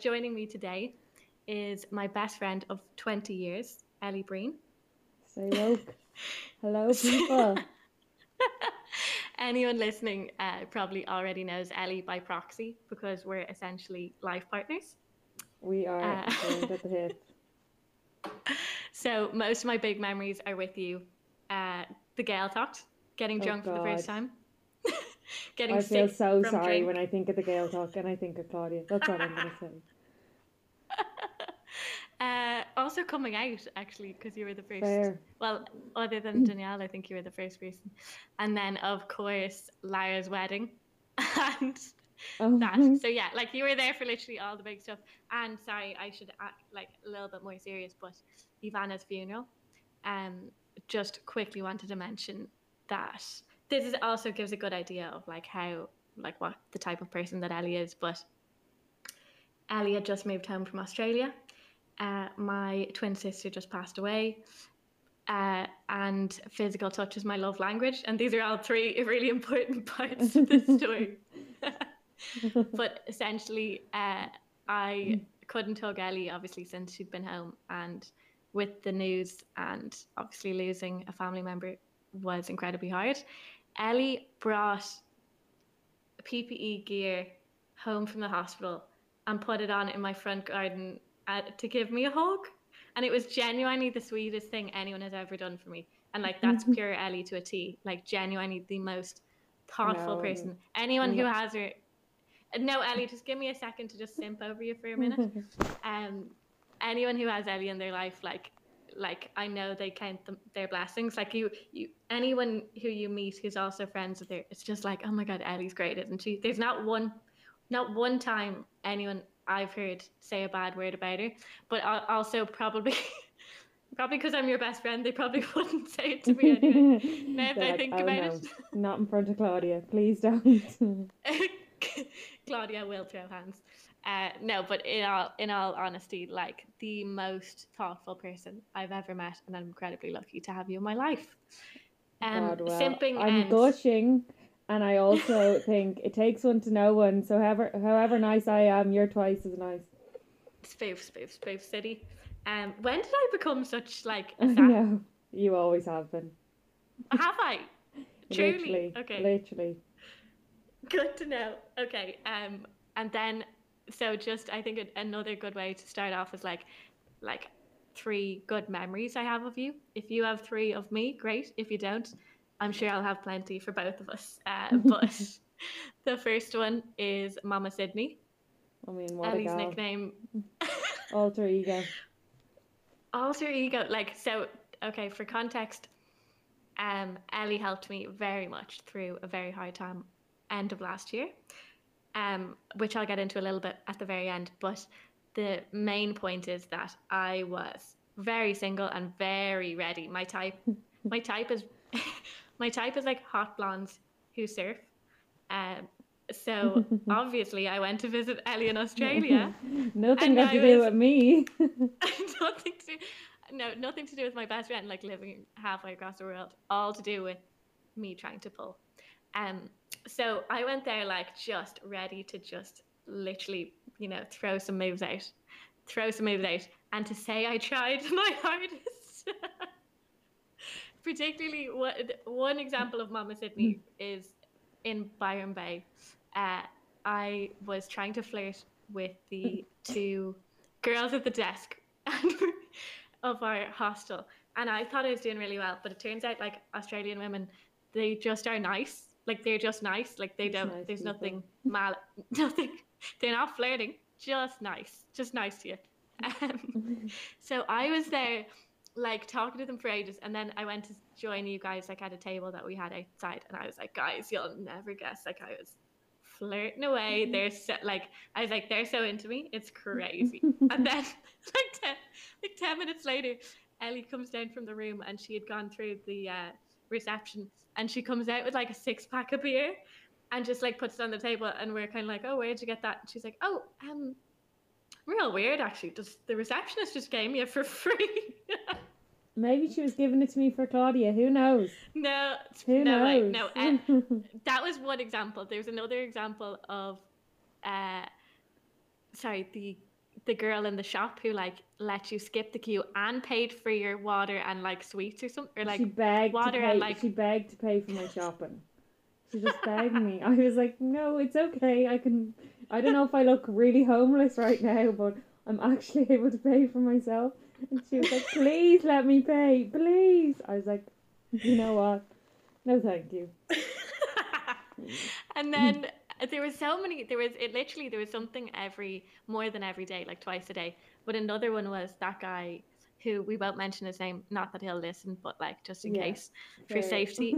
Joining me today is my best friend of 20 years, Ellie Breen. Say woke. Hello, people. Anyone listening probably already knows Ellie by proxy because we're essentially life partners. We are. So most of my big memories are with you. The Gael talk, getting drunk for the first time. Getting I feel so sorry drink. When I think of the Gale talk and I think of Claudia. That's what I'm going to say. Also coming out, actually, because you were the first. Fair. Well, other than Danielle, I think you were the first person. And then, of course, Lara's wedding. And that. So, yeah, like you were there for literally all the big stuff. And sorry, I should act like a little bit more serious, but Ivana's funeral. Just quickly wanted to mention that. This is also gives a good idea of like how, like what the type of person that Ellie is. But Ellie had just moved home from Australia. My twin sister just passed away. And physical touch is my love language. And these are all three really important parts of the story. But essentially, I couldn't hug Ellie, obviously, since she'd been home. And with the news and obviously losing a family member was incredibly hard. Ellie brought PPE gear home from the hospital and put it on in my front garden to give me a hug, and it was genuinely the sweetest thing anyone has ever done for me. And like that's pure Ellie to a T, like genuinely the most thoughtful person. Anyone who has her, no Ellie, just give me a second to just simp over you for a minute. Anyone who has Ellie in their life, like I know they count their blessings. Like you anyone who you meet who's also friends with her, it's just like, oh my god, Ellie's great, isn't she? There's not one time anyone I've heard say a bad word about her. But also probably because I'm your best friend, they probably wouldn't say it to me anyway. Now that I think about it, not in front of Claudia, please don't. Claudia will throw hands. No, but in all honesty, like the most thoughtful person I've ever met, and I'm incredibly lucky to have you in my life. God, well, simping I'm gushing, and I also think it takes one to know one. So however nice I am, you're twice as nice. Spoof city. When did I become such like? A no, you always have been. Have I? Truly. Literally. Good to know. Okay. And then. So just, I think another good way to start off is like three good memories I have of you. If you have three of me, great. If you don't, I'm sure I'll have plenty for both of us. But the first one is Mama Sydney. I mean, what Ellie's a gal. Nickname. Alter ego. Alter ego. Like, so, okay, for context, Ellie helped me very much through a very hard time end of last year. Which I'll get into a little bit at the very end, but the main point is that I was very single and very ready. My type is like hot blondes who surf. So obviously I went to visit Ellie in Australia. Nothing to do with my best friend, like living halfway across the world, all to do with me trying to pull. So I went there like just ready to just literally, you know, throw some moves out and to say I tried my hardest. Particularly one example of Mama Sydney is in Byron Bay. I was trying to flirt with the two girls at the desk of our hostel, and I thought I was doing really well, but it turns out like Australian women, they just are nice. Like they're just nice. Like they don't. Nice there's people. Nothing mal. Nothing. They're not flirting. Just nice. Just nice to you. So I was there, like talking to them for ages, and then I went to join you guys, like at a table that we had outside, and I was like, guys, you'll never guess. Like I was flirting away. They're so, like, I was like, they're so into me. It's crazy. And then like 10 minutes later, Ellie comes down from the room, and she had gone through the. Reception, and she comes out with like a 6-pack of beer and just like puts it on the table, and we're kind of like, oh, where'd you get that? And she's like, oh, real weird actually, just the receptionist just gave me it for free. Maybe she was giving it to me for Claudia. Who knows? No. That was one example. There's another example of, the girl in the shop who like let you skip the queue and paid for your water and like sweets or something. Or like she begged water to pay, and like she begged to pay for my shopping. She just begged me. I was like, no, it's okay. I don't know if I look really homeless right now, but I'm actually able to pay for myself. And she was like, please let me pay, please. I was like, you know what? No, thank you. And then there was something more than every day, like twice a day. But another one was that guy who we won't mention his name, not that he'll listen, but like just in case for safety.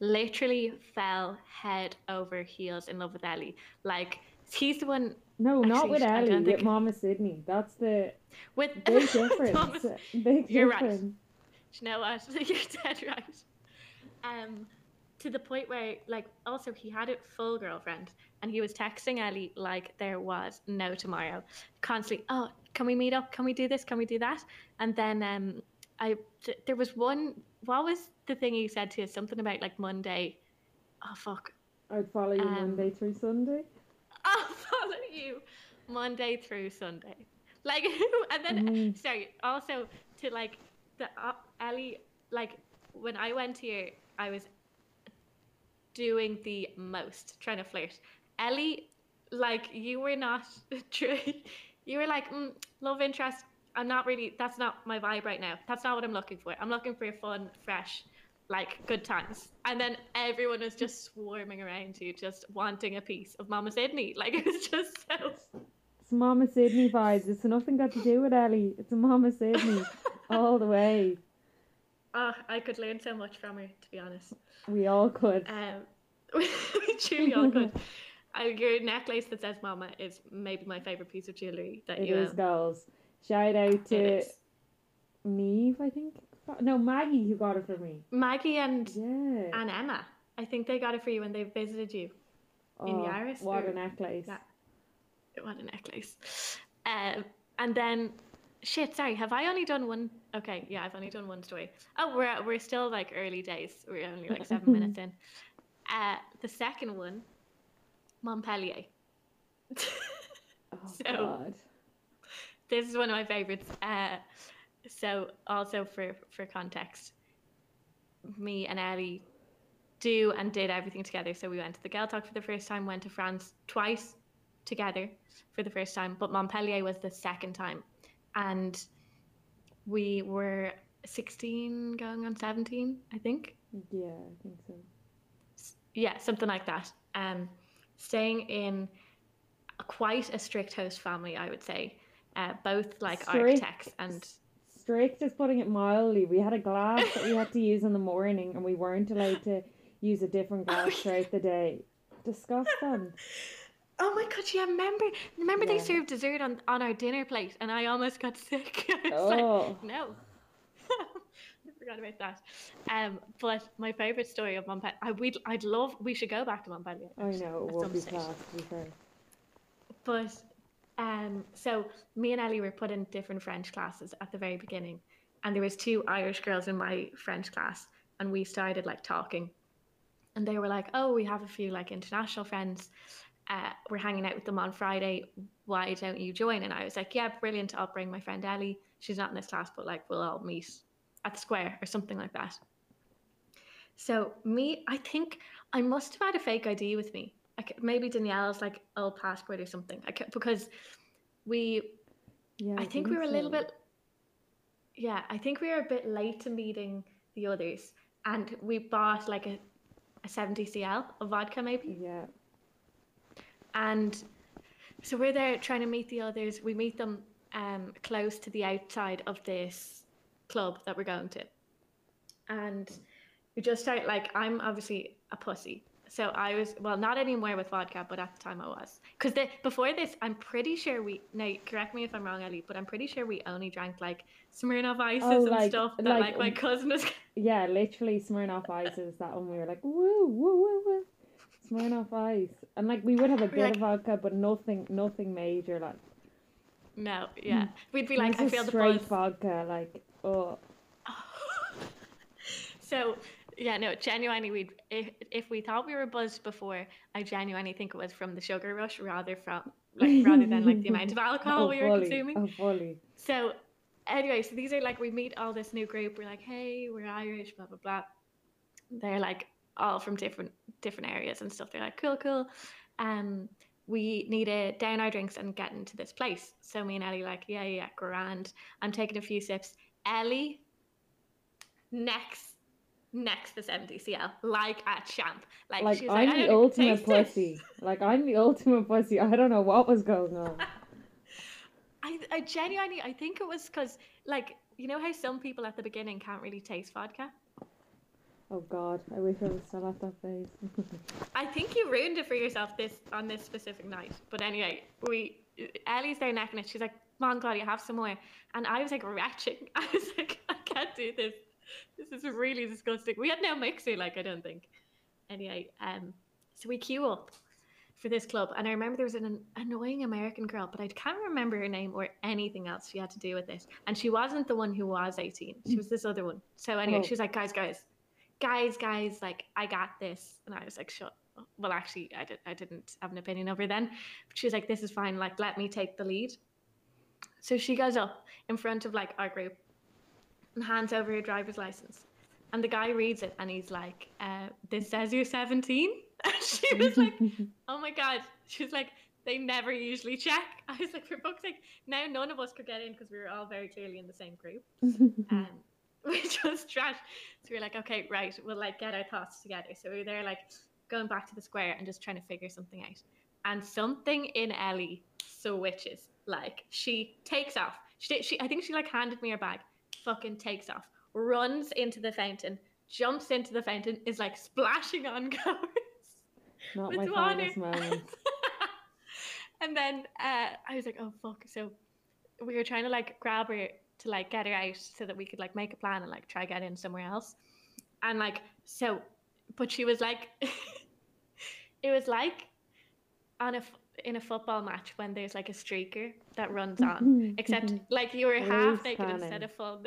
Literally fell head over heels in love with Ellie. Like he's the one. No, actually, not with Ellie. With Mama Sydney. That's the big difference. You're right. Do you know what? You're dead right. To the point where, like, also he had a full girlfriend, and he was texting Ellie like there was no tomorrow, constantly. Oh, can we meet up? Can we do this? Can we do that? And then there was one. What was the thing he said to us? Something about like Monday. Oh fuck. I'd follow you Monday through Sunday. I'll follow you Monday through Sunday. Like, and then, also to like the Ellie, like when I went here, I was doing the most, trying to flirt. Ellie, like you were not, you were like, love interest. I'm not really, that's not my vibe right now. That's not what I'm looking for. I'm looking for a fun, fresh, like good times. And then everyone was just swarming around you, just wanting a piece of Mama Sydney. Like it was just so. It's Mama Sydney vibes. It's nothing got to do with Ellie. It's a Mama Sydney all the way. Oh, I could learn so much from her, to be honest. We all could. We truly all could. Your necklace that says Mama is maybe my favourite piece of jewellery that you own. It is, girls. Shout out to Niamh, I think. No, Maggie, who got it for me. Maggie and Emma. I think they got it for you when they visited you in Yaris. What a necklace. Yeah. What a necklace. And then, have I only done one? Okay, yeah, I've only done one story. Oh, we're still like early days. We're only like 7 minutes in. The second one, Montpellier. God. This is one of my favourites. So also for context, me and Ellie do and did everything together. So we went to the Gale Talk for the first time, went to France twice together for the first time, but Montpellier was the second time. And we were 16 going on 17, I think. Yeah, I think so. Yeah, something like that. Staying in quite a strict host family, I would say. Both like architects and... Strict is putting it mildly. We had a glass that we had to use in the morning and we weren't allowed to use a different glass throughout the day. Disgusting. Oh my God, yeah, remember they served dessert on our dinner plate and I almost got sick. Like, no. I forgot about that. But my favourite story of Montpellier, we should go back to Montpellier. I know, it will be class, to be fair. But... so me and Ellie were put in different French classes at the very beginning, and there was two Irish girls in my French class, and we started like talking, and they were like, oh, we have a few like international friends, we're hanging out with them on Friday, why don't you join? And I was like, yeah, brilliant, I'll bring my friend Ellie, she's not in this class, but like we'll all meet at the square or something like that. So I think I must have had a fake ID with me. Maybe Danielle's like old passport or something. I think we were a bit late to meeting the others, and we bought like a 70 cl of vodka maybe. Yeah. And so we're there trying to meet the others. We meet them close to the outside of this club that we're going to, and we just start like, I'm obviously a pussy. So I was, well, not anymore with vodka, but at the time I was. Because before this, I'm pretty sure correct me if I'm wrong, Ellie, but I'm pretty sure we only drank like Smirnoff ices and stuff that like my cousin was. Yeah, literally Smirnoff ices, that one we were like, woo, woo, woo, woo, Smirnoff ice. And like we would have a bit of vodka, but nothing major. Like. No, yeah. We'd be like, I feel the buzz. Straight vodka, like, oh. So yeah, no, genuinely, if we thought we were buzzed before, I genuinely think it was from the sugar rush rather than the amount of alcohol we were consuming. So anyway, so these are like, we meet all this new group. We're like, hey, we're Irish, blah blah blah. They're like all from different areas and stuff. They're like, cool. We need to down our drinks and get into this place. So me and Ellie like, yeah, grand. I'm taking a few sips. Ellie next this MDCL like a champ. Like she's I'm like, the ultimate pussy. Like I'm the ultimate pussy. I don't know what was going on. I genuinely, I think it was because, like, you know how some people at the beginning can't really taste vodka? Oh God, I wish I was still at that phase. I think you ruined it for yourself on this specific night. But anyway, Ellie's there necking it. She's like, come on, Claudia, have some more. And I was like retching. I was like, I can't do this. This is really disgusting. We had no mixer, like, I don't think. Anyway, so we queue up for this club, and I remember there was an annoying American girl, but I can't remember her name or anything else she had to do with this. And she wasn't the one who was 18. She was this other one. So anyway, She was like, guys, like, I got this. And I was like, shut up. Well, actually, I didn't have an opinion over then. But she was like, this is fine. Like, let me take the lead. So she goes up in front of, like, our group and hands over her driver's license. And the guy reads it, and he's like, this says you're 17? And she was like, oh my God. She was like, they never usually check. I was like, for fuck's sake. Now none of us could get in because we were all very clearly in the same group, which was trash. So we were like, okay, right, we'll like get our thoughts together. So we were there like going back to the square and just trying to figure something out. And something in Ellie switches. Like, she takes off. I think she like handed me her bag, fucking takes off, runs into the fountain, jumps into the fountain, is like splashing on covers. Not my finest moment. And then I was like, oh fuck. So we were trying to like grab her to like get her out so that we could like make a plan and like try get in somewhere else. And like, so, but she was like, it was like in a football match when there's like a streaker that runs on, except like you were half naked instead of full.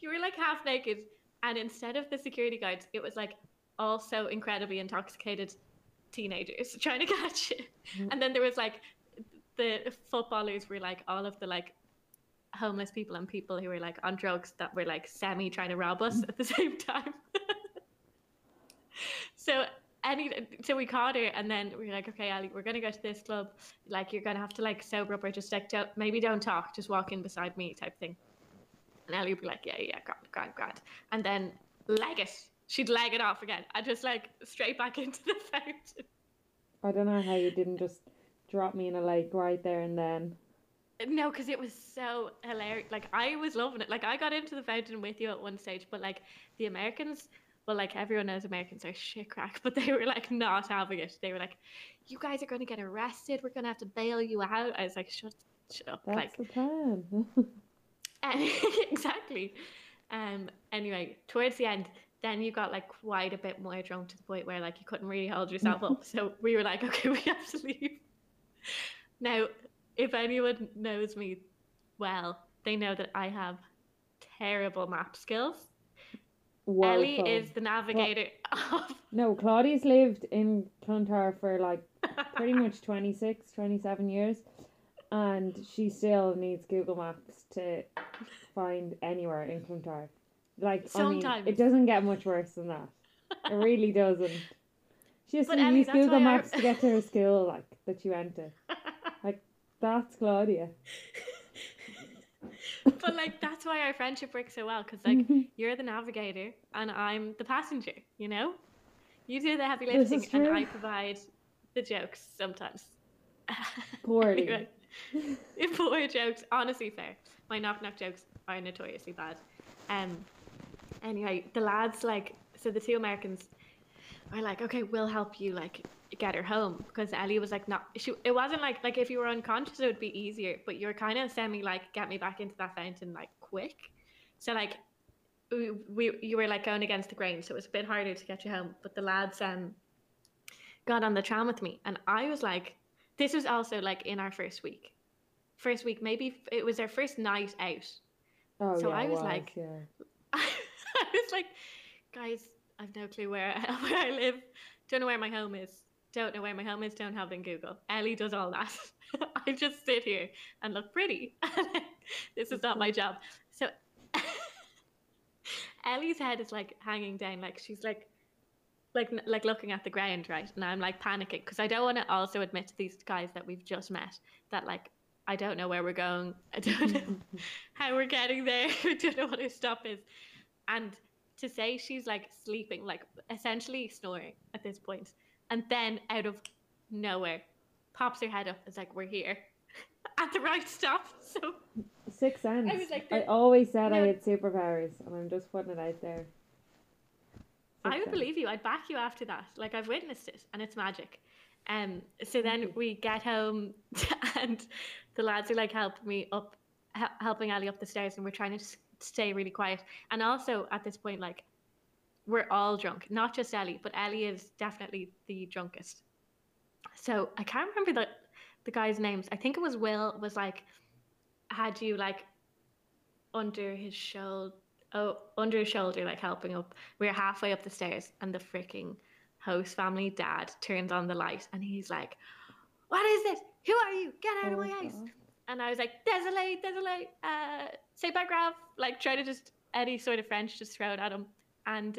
You were like half naked, and instead of the security guards, it was like also incredibly intoxicated teenagers trying to catch it. And then there was like the footballers were like all of the like homeless people and people who were like on drugs that were like semi trying to rob us at the same time. So we caught her, and then we were like, okay, Ellie, we're gonna go to this club. Like, you're gonna have to like sober up or just like don't talk, just walk in beside me type thing. And Ellie would be like, yeah, grand. And then leg it. She'd leg it off again. I just like straight back into the fountain. I don't know how you didn't just drop me in a lake right there and then. No, because it was so hilarious. Like, I was loving it. Like, I got into the fountain with you at one stage, but like the Americans, well, like everyone knows Americans are shit crack, but they were like not having it. They were like, you guys are going to get arrested. We're going to have to bail you out. I was like, shut up. That's like, the plan. Exactly. Anyway, towards the end, then you got like quite a bit more drunk to the point where like you couldn't really hold yourself up. So we were like, okay, we have to leave. Now, if anyone knows me well, they know that I have terrible map skills. Well, Ellie is the navigator of... No, Claudia's lived in Clontarf for like pretty much 26, 27 years. And she still needs Google Maps to find anywhere in Clontarf. Like, sometimes. I mean, it doesn't get much worse than that. It really doesn't. She just used Google Maps to get to her school, like, that she went to. Like, that's Claudia. But, like, that's why our friendship works so well, because, like, you're the navigator and I'm the passenger, you know? You do the heavy lifting and I provide the jokes sometimes. Poorly. Anyway, poor jokes. Honestly, fair. My knock-knock jokes are notoriously bad. Anyway, the lads, like, so the two Americans are like, okay, we'll help you, like, get her home, because Ellie was like, it wasn't like if you were unconscious, it would be easier, but you're kind of semi like, get me back into that fountain, like, quick. So like, you were like going against the grain, so it was a bit harder to get you home. But the lads got on the tram with me, and I was like, this was also like in our first week, maybe it was our first night out. Oh, so yeah, I was like, yeah. I was like, guys, I've no clue where I live. Don't know where my home is. Don't know where my home is. Don't have it in Google. Ellie does all that. I just sit here and look pretty. This is not my job. So Ellie's head is like hanging down, like she's like looking at the ground, right? And I'm like panicking because I don't want to also admit to these guys that we've just met that like I don't know where we're going. I don't know how we're getting there. I don't know what her stop is. And to say she's like sleeping, like essentially snoring at this point. And then out of nowhere, pops her head up. It's like, we're here at the right stop. So Sixth Sense. I was like, I always said I had superpowers, and I'm just putting it out there. I would believe you. I'd back you after that. Like, I've witnessed it, and it's magic. So then we get home, and the lads are like helping Ali up the stairs, and we're trying to stay really quiet. And also at this point, like, we're all drunk, not just Ellie, but Ellie is definitely the drunkest. So I can't remember the guys' names. I think it was Will was like, had you like under his shoulder, like helping up. We were halfway up the stairs and the freaking host family dad turns on the light and he's like, what is this? Who are you? Get out of my house. And I was like, désolé, say bye, Grav. Like try to just any sort of French, just throw it at him. And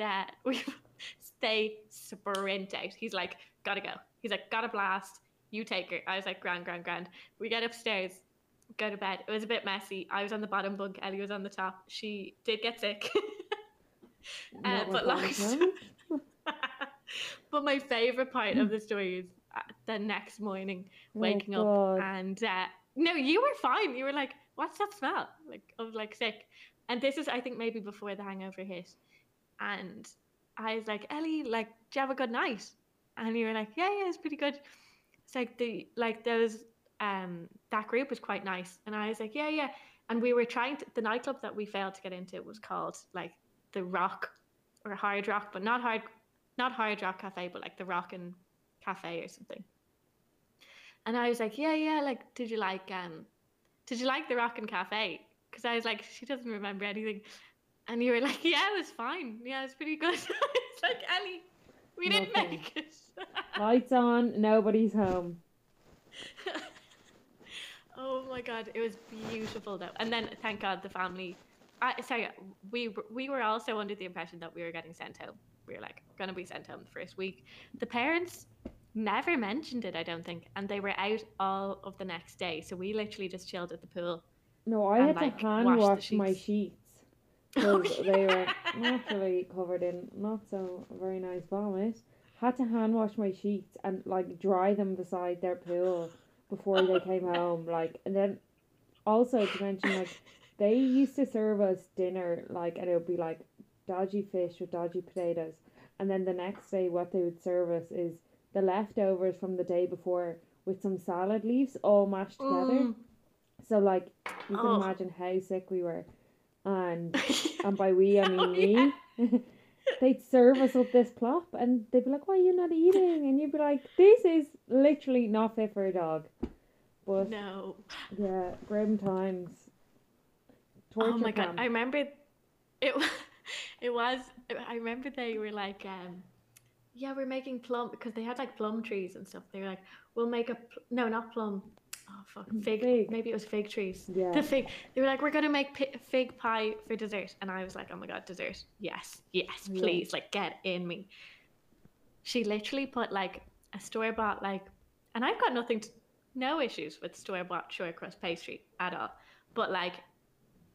they sprint out. He's like, gotta go. He's like, got a blast. You take her. I was like, grand. We get upstairs, go to bed. It was a bit messy. I was on the bottom bunk. Ellie was on the top. She did get sick. But my favorite part of the story is the next morning, waking up and no, you were fine. You were like, what's that smell? Like of like sick. And this is, I think, maybe before the hangover hit. And I was like, Ellie, like, do you have a good night? And you were like, yeah, it's pretty good. It's like that group was quite nice. And I was like, yeah. And we were trying to, the nightclub that we failed to get into was called like the Rock or Hard Rock, but not Hard Rock Cafe, but like the Rock and Cafe or something. And I was like, yeah. Like, did you like the Rock and Cafe? Because I was like, she doesn't remember anything. And you were like, yeah, it was fine. Yeah, it was pretty good. It's like, Ellie, we didn't make it. Lights on, nobody's home. Oh my God, it was beautiful though. And then, thank God, the family. We were also under the impression that we were getting sent home. We were like, gonna be sent home the first week. The parents never mentioned it, I don't think. And they were out all of the next day. So we literally just chilled at the pool. No, I had to hand wash my sheets. Because they were naturally covered in not so very nice vomit. Had to hand wash my sheets and like dry them beside their pool before they came home. Like, and then also to mention, like, they used to serve us dinner, like, and it would be like dodgy fish with dodgy potatoes. And then the next day, what they would serve us is the leftovers from the day before with some salad leaves all mashed together. So, like, you can imagine how sick we were. And by we, I mean me. They'd serve us up this plop and they'd be like, why are you not eating? And you'd be like, this is literally not fit for a dog. But no. Yeah, grim times. Torture. Oh my God, I remember I remember they were like, yeah, we're making plum, because they had like plum trees and stuff. They were like, we'll make fig. Maybe it was fig trees. Yeah. The fig. They were like, we're going to make fig pie for dessert. And I was like, oh my God, dessert. Yes, please. Yeah. Like, get in me. She literally put like a store-bought, like, and I've got no issues with store-bought short crust pastry at all. But like,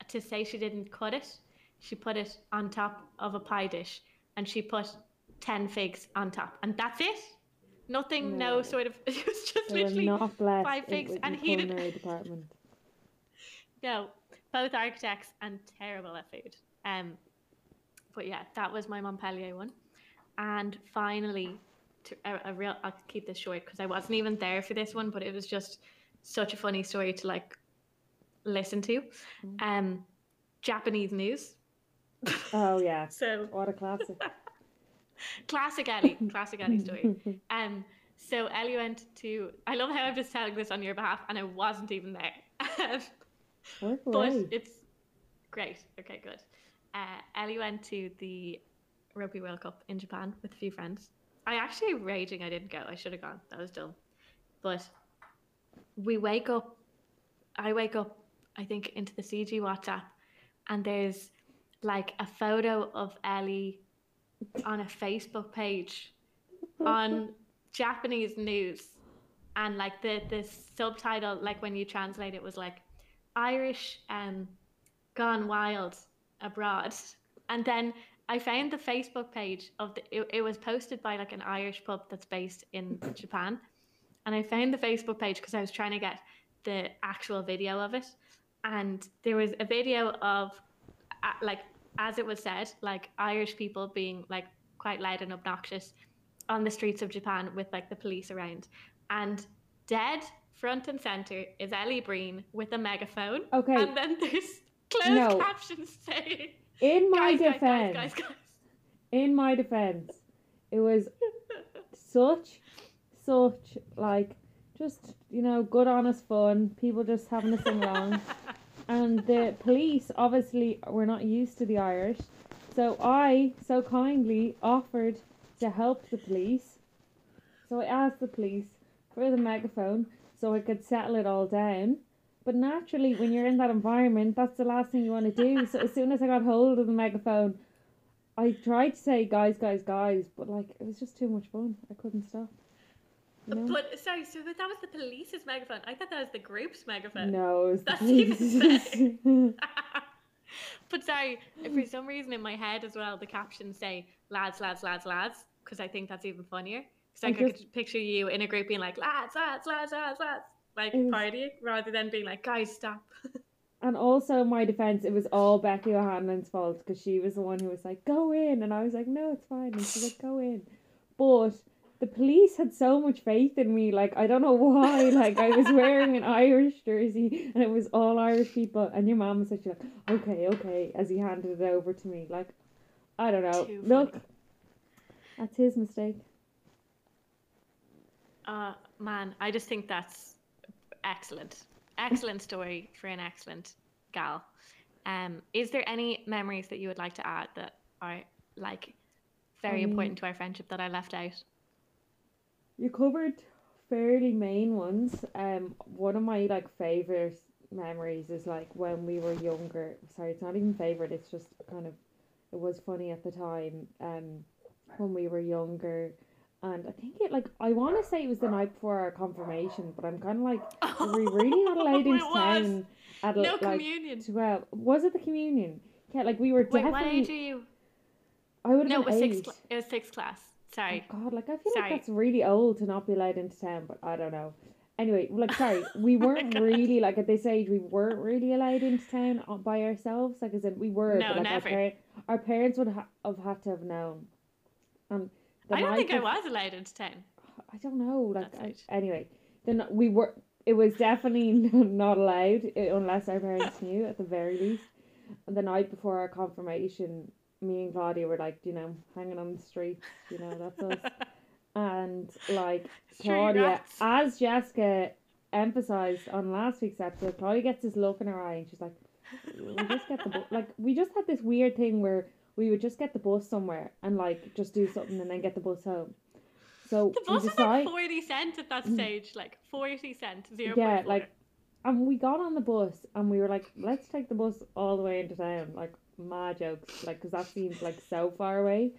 to say she didn't cut it, she put it on top of a pie dish and she put 10 figs on top. And that's it. Nothing, no sort of. It was just literally five figs and heated. No, both architects and terrible at food. But yeah, that was my Montpellier one. And finally, I'll keep this short because I wasn't even there for this one, but it was just such a funny story to like listen to. Japanese news. Oh yeah. So what a classic. Classic Ellie story. So Ellie went to, I love how I'm just telling this on your behalf and I wasn't even there. But it's great. Okay, good. Ellie went to the Rugby World Cup in Japan with a few friends. I actually raging I didn't go. I should have gone. That was dumb. But we wake up, I wake up, I think, into the CG WhatsApp, and there's like a photo of Ellie on a Facebook page on Japanese news, and like the subtitle, like when you translate it, was like Irish gone wild abroad. And then I found the Facebook page of it was posted by like an Irish pub that's based in Japan, and I found the Facebook page because I was trying to get the actual video of it, and there was a video of like, as it was said, like Irish people being like quite loud and obnoxious on the streets of Japan with like the police around, and dead front and center is Ellie Breen with a megaphone. Okay. And then there's closed captions saying, in my defense, guys. In my defense, it was such like just, you know, good honest fun, people just having a sing along. And the police obviously were not used to the Irish, so I so kindly offered to help the police. So I asked the police for the megaphone so I could settle it all down. But naturally, when you're in that environment, that's the last thing you want to do. So as soon as I got hold of the megaphone, I tried to say guys, but like it was just too much fun. I couldn't stop. No. But sorry, so that was the police's megaphone. I thought that was the group's megaphone. No, it was that's even better. But sorry, for some reason in my head as well, the captions say lads, because I think that's even funnier. Because like I could picture you in a group being like lads, like partying, rather than being like guys, stop. And also, in my defense, it was all Becky O'Hanlon's fault, because she was the one who was like, go in, and I was like, no, it's fine, and she's like, go in, but. The police had so much faith in me, like, I don't know why, like, I was wearing an Irish jersey, and it was all Irish people, and your mum was like, okay, as he handed it over to me, like, I don't know, look, that's his mistake. Man, I just think that's excellent story for an excellent gal. Is there any memories that you would like to add that are, like, very important to our friendship that I left out? You covered fairly main ones. One of my like favourite memories is like when we were younger. Sorry, it's not even favourite, it's just kind of, it was funny at the time, when we were younger, and I think it like, I want to say it was the night before our confirmation, but I'm kind of like, are we really not allowed into town at like communion? 12. Was it the communion? Yeah, like we were definitely... Wait, what age are you? I would have been 8. It was 6th class. Sorry. Oh God, like I feel like that's really old to not be allowed into town, but I don't know. Anyway, like sorry, we weren't really like at this age. We weren't really allowed into town by ourselves. Like I said, we were. No, but, like, never. Our parents would have had to have known. I don't think I was allowed into town. I don't know. Like anyway, then we were. It was definitely not allowed unless our parents knew at the very least. And the night before our confirmation, me and Claudia were like, you know, hanging on the streets, you know, that's us. And like Claudia, as Jessica emphasised on last week's episode, Claudia gets this look in her eye and she's like, we just had this weird thing where we would just get the bus somewhere and like just do something and then get the bus home. So the bus was like 40 cents at that stage, like 40 cents, 0.4. Yeah, like, and we got on the bus and we were like, let's take the bus all the way into town, like, mad jokes, like, because that seemed like so far away.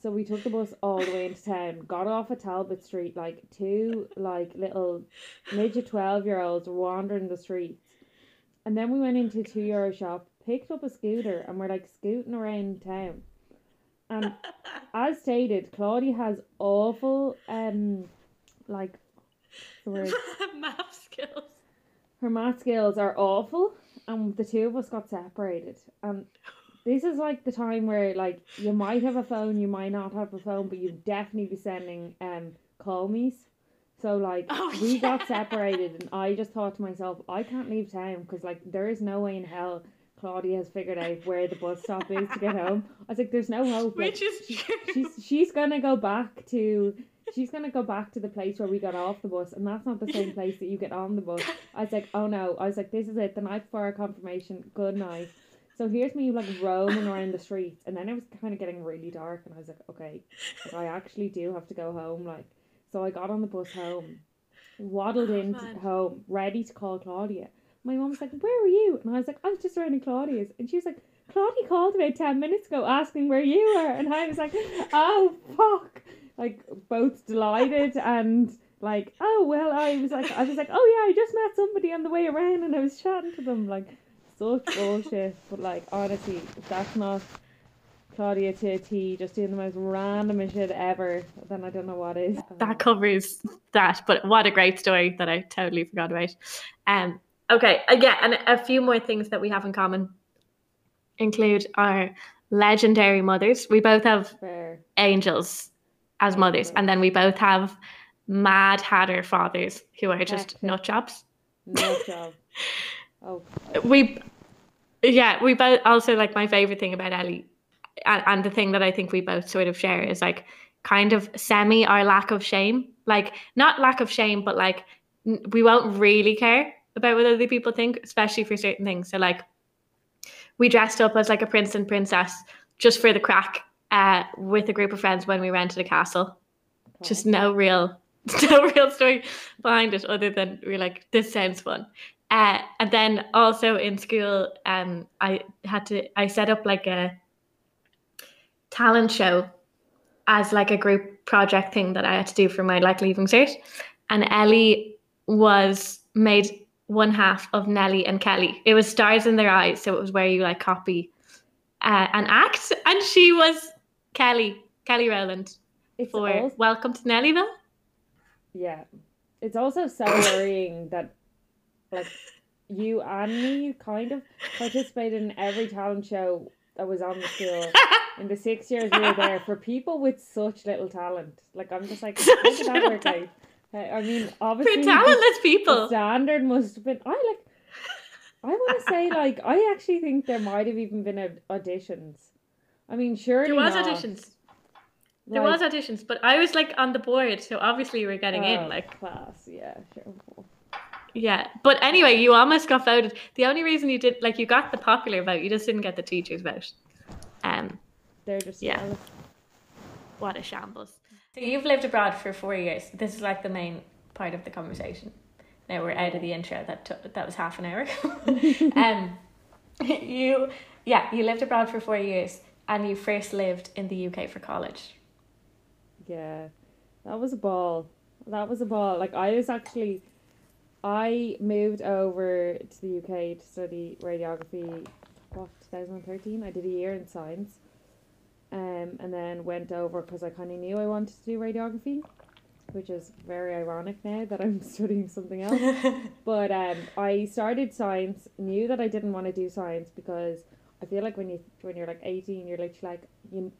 So we took the bus all the way into town, got off at Talbot Street, like two like little midget 12-year-olds wandering the streets, and then we went into a €2 shop, picked up a scooter, and we're like scooting around town. And as stated, Claudia has awful like math skills. Her math skills are awful. And the two of us got separated. And this is like the time where like you might have a phone, you might not have a phone, but you'd definitely be sending call me's. So like got separated, and I just thought to myself, I can't leave town because like there is no way in hell Claudia has figured out where the bus stop is to get home. I was like, there's no hope. Which like, is true. She's gonna go back to the place where we got off the bus, and that's not the same place that you get on the bus. I was like, oh no. I was like, this is it. The night before our confirmation. Good night. So here's me like roaming around the streets, and then it was kind of getting really dark, and I was like, okay, like, I actually do have to go home. Like, so I got on the bus home, waddled home, ready to call Claudia. My mum was like, where were you? And I was like, I was just around Claudia's. And she was like, Claudia called about 10 minutes ago asking where you were. And I was like, oh, fuck. Like, both delighted and like, oh, well, I was like, oh, yeah, I just met somebody on the way around and I was chatting to them. Like, such bullshit. But, like, honestly, that's not Claudia to a T, just doing the most random shit ever, then I don't know what is. That covers that, but what a great story that I totally forgot about. Okay, again, and a few more things that we have in common include our legendary mothers. We both have angels as mothers, and then we both have mad hatter fathers who are just nut jobs. Oh, we both also, like, my favorite thing about Ellie, and the thing that I think we both sort of share, is like kind of semi our lack of shame. Like, not lack of shame, but like we won't really care about what other people think, especially for certain things. So like we dressed up as like a prince and princess just for the crack with a group of friends when we rented a castle. Okay. Just no real story behind it other than we're like, this sounds fun. And then also in school, I set up like a talent show as like a group project thing that I had to do for my like leaving cert, and Ellie was made one half of Nellie and Kelly. It was Stars in Their Eyes, so it was where you like copy and act, and she was Kelly Rowland for Welcome to Nellyville. Yeah, it's also so worrying that like you and me kind of participated in every talent show that was on the school. In the 6 years we were there, for people with such little talent. Like, I'm just like, how did that work out? I mean, obviously, for talentless people, the standard must have been, I want to say, like, I actually think there might have even been auditions. I mean, surely there was not. Auditions. There was auditions, but I was, like, on the board, so obviously we were getting in, like. Class, yeah, sure. Yeah, but anyway, you almost got voted. The only reason you did, like, you got the popular vote, you just didn't get the teacher's vote. They're just jealous. What a shambles. So you've lived abroad for 4 years. This is like the main part of the conversation. Now we're out of the intro. That was half an hour. You lived abroad for 4 years, and you first lived in the UK for college. Yeah, that was a ball. Like, I moved over to the UK to study radiography. What, 2013? I did a year in science. And then went over because I kind of knew I wanted to do radiography, which is very ironic now that I'm studying something else. But I started science, knew that I didn't want to do science because I feel like when you're like 18, you're literally like,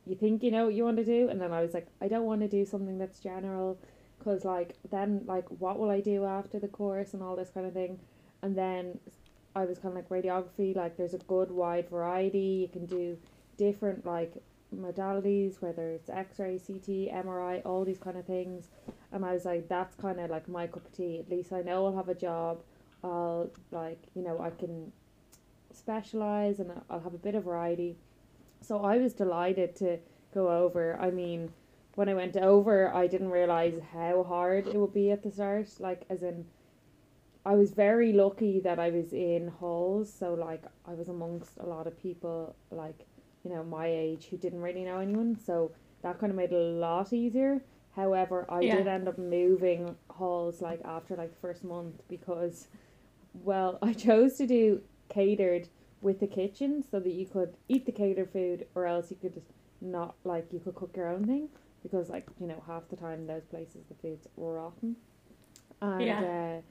you think you know what you want to do. And then I was like, I don't want to do something that's general because like then like what will I do after the course and all this kind of thing. And then I was kind of like, radiography, like there's a good wide variety. You can do different like modalities, whether it's x-ray, CT, MRI, all these kind of things. And I was like, that's kind of like my cup of tea. At least I know I'll have a job, I'll like, you know, I can specialize and I'll have a bit of variety. So I was delighted to go over. I mean, when I went over, I didn't realize how hard it would be at the start, like, as in, I was very lucky that I was in halls, so like I was amongst a lot of people like, you know, my age who didn't really know anyone, so that kind of made it a lot easier. However, I did end up moving halls like after like the first month because, well, I chose to do catered with the kitchen so that you could eat the catered food, or else you could just not, like, you could cook your own thing because, like, you know, half the time those places the food's rotten. And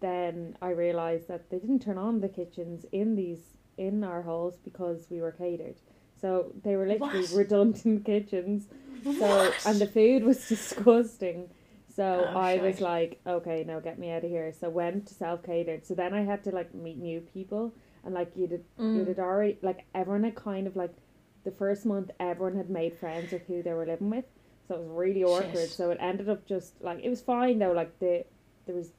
then I realized that they didn't turn on the kitchens in our halls because we were catered. So they were literally redundant kitchens. And the food was disgusting. So I was like, okay, no, get me out of here. So went to self-catered. So then I had to like meet new people, and like you'd already, like, everyone had kind of like, the first month everyone had made friends with who they were living with. So it was really awkward. Shit. So it ended up just like, it was fine though. Like there was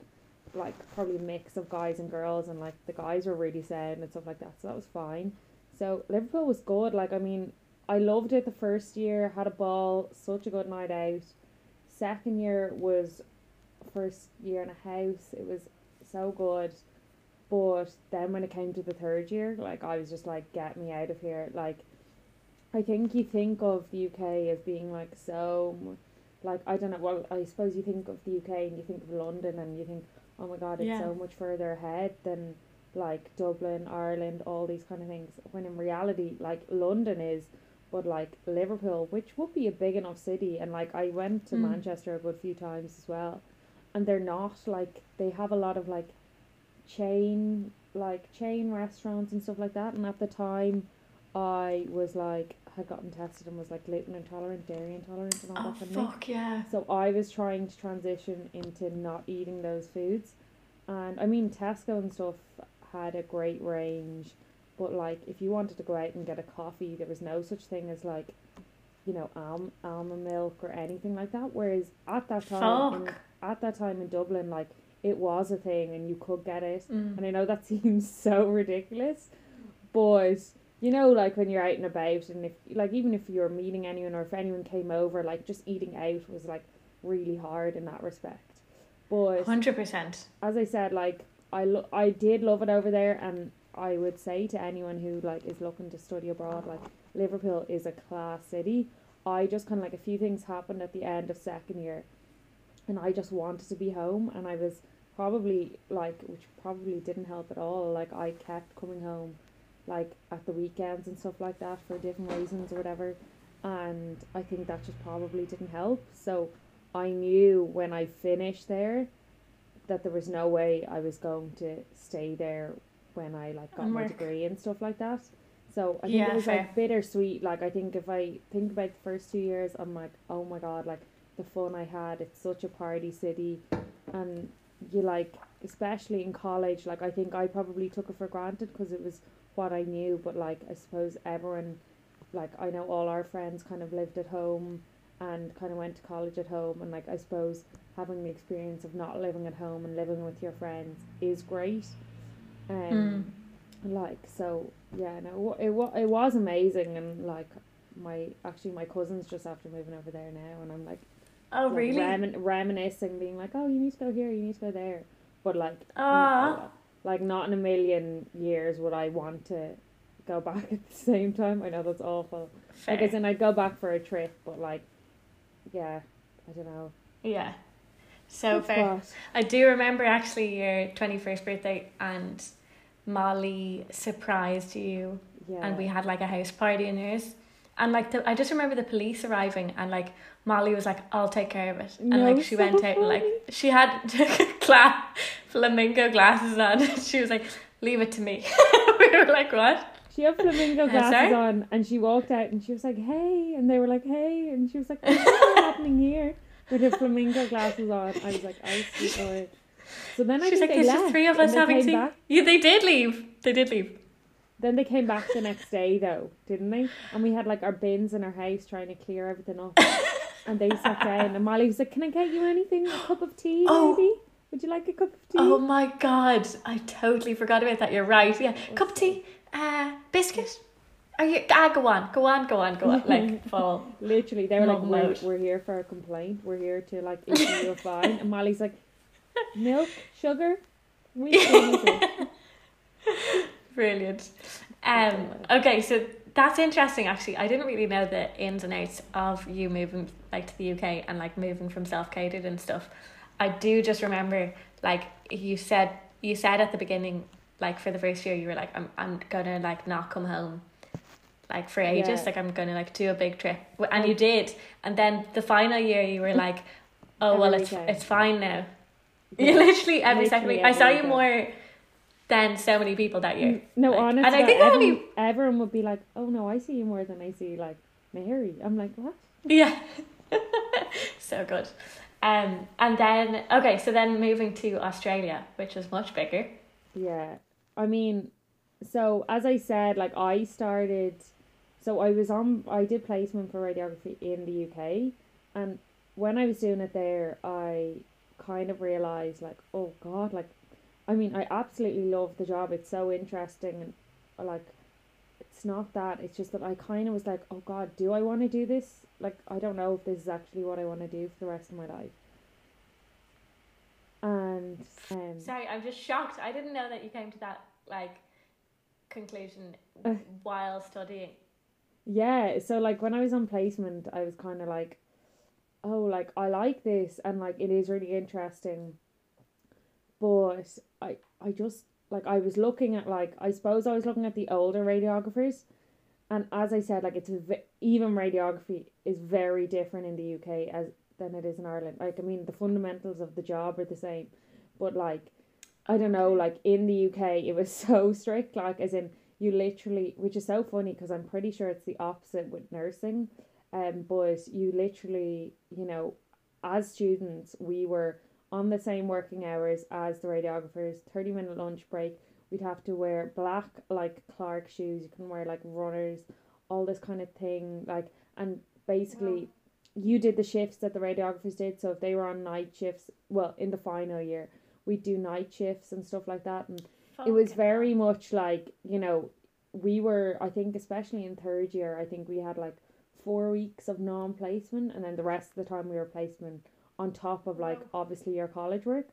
like probably a mix of guys and girls, and like the guys were really sad and stuff like that. So that was fine. So Liverpool was good. Like, I mean, I loved it the first year, had a ball, such a good night out. Second year was first year in a house, it was so good. But then when it came to the third year, like, I was just like, get me out of here. Like, I think you think of the UK as being like so, like, I don't know, well, I suppose you think of the UK and you think of London and you think, oh my God, it's so much further ahead than like Dublin, Ireland, all these kind of things, when in reality, like, London is, but like Liverpool, which would be a big enough city, and like I went to Manchester a good few times as well, and they're not, like, they have a lot of like chain restaurants and stuff like that, and at the time I was like, had gotten tested and was like gluten intolerant, dairy intolerant, and all that kind of thing. So I was trying to transition into not eating those foods, and I mean Tesco and stuff had a great range, but like if you wanted to go out and get a coffee, there was no such thing as like, you know, almond milk or anything like that, whereas at that time in Dublin, like, it was a thing and you could get it. And I know that seems so ridiculous, but you know, like, when you're out and about, and if, like, even if you're meeting anyone or if anyone came over, like, just eating out was like really hard in that respect. But 100%, as I said, like, I did love it over there, and I would say to anyone who like is looking to study abroad, like, Liverpool is a class city. I just kind of, like, a few things happened at the end of second year, and I just wanted to be home, and I was probably like, which probably didn't help at all, like, I kept coming home like at the weekends and stuff like that for different reasons or whatever, and I think that just probably didn't help. So I knew when I finished there that there was no way I was going to stay there when I like got my degree and stuff like that. So I think it was like bittersweet. Like, I think if I think about the first 2 years, I'm like, oh my God, like, the fun I had, it's such a party city, and you like, especially in college, like, I think I probably took it for granted because it was what I knew, but like, I suppose everyone, like, I know all our friends kind of lived at home and kind of went to college at home, and like, I suppose having the experience of not living at home and living with your friends is great. Like, so yeah, no, it was amazing, and like, my cousin's just after moving over there now, and I'm like, oh, like, really reminiscing, being like, oh, you need to go here, you need to go there, but like, not in a million years would I want to go back at the same time. I know that's awful. Fair. Like, as in, I'd go back for a trip, but like, yeah, I don't know. Yeah, so it's fair. What? I do remember actually your 21st birthday, and Molly surprised you, and we had like a house party in yours. And like, I just remember the police arriving, and like, Molly was like, I'll take care of it. And like, she went out and like, she had flamingo glasses on, and she was like, leave it to me. We were like, what? She had flamingo glasses on, and she walked out, and she was like, hey. And they were like, hey. And she was like, what's happening here? With her flamingo glasses on. I was like, I see it. So then she's like, there's just three of us having tea. Yeah, they did leave. Then they came back the next day, though, didn't they? And we had, like, our bins in our house trying to clear everything up. And they sat down, and Molly was like, can I get you anything? A cup of tea, maybe? Would you like a cup of tea? Oh, my God. I totally forgot about that. You're right. Yeah, cup of tea, biscuit. Are you, go on. Like, fall. Literally, they were like, we're here for a complaint. We're here to, like, issue you a fine. And Molly's like, milk, sugar, we don't need it. Brilliant. Okay, so that's interesting actually. I didn't really know the ins and outs of you moving like to the UK and like moving from self-catered and stuff. I do just remember, like, you said at the beginning, like, for the first year you were like, I'm gonna like not come home like for ages, like, I'm gonna like do a big trip, and you did. And then the final year you were like, oh well, it's fine now. You literally every second week. I saw you more than so many people that year. No, like, honestly, and I think everyone would be like, oh no, I see you more than I see like Mary. I'm like, what? Yeah. So good. And then, okay, so then moving to Australia, which was much bigger. Yeah, I mean, so as I said, like, I started, so I did placement for radiography in the UK, and when I was doing it there, I kind of realised, like, oh God, like, I mean, I absolutely love the job. It's so interesting, and like, It's not that. It's just that I kind of was like, oh God, do I want to do this? Like, I don't know if this is actually what I want to do for the rest of my life. And sorry, I'm just shocked. I didn't know that you came to that like conclusion while studying. Yeah, so like when I was on placement, I was kind of like, oh, like I like this and like it is really interesting. But I just like I was looking at like I suppose I was looking at the older radiographers, and as I said, like it's even radiography is very different in the UK as than it is in Ireland. Like I mean the fundamentals of the job are the same, but like I don't know, like in the UK it was so strict, like as in you literally, which is so funny because I'm pretty sure it's the opposite with nursing, but you literally, you know, as students we were on the same working hours as the radiographers, 30-minute lunch break, we'd have to wear black like Clark shoes, you can wear like runners, all this kind of thing, like, and basically you did the shifts that the radiographers did, so if they were on night shifts, well, in the final year, we'd do night shifts and stuff like that, and it was very much like, you know, we were, I think, especially in third year, I think we had like 4 weeks of non-placement, and then the rest of the time we were placement on top of like obviously your college work.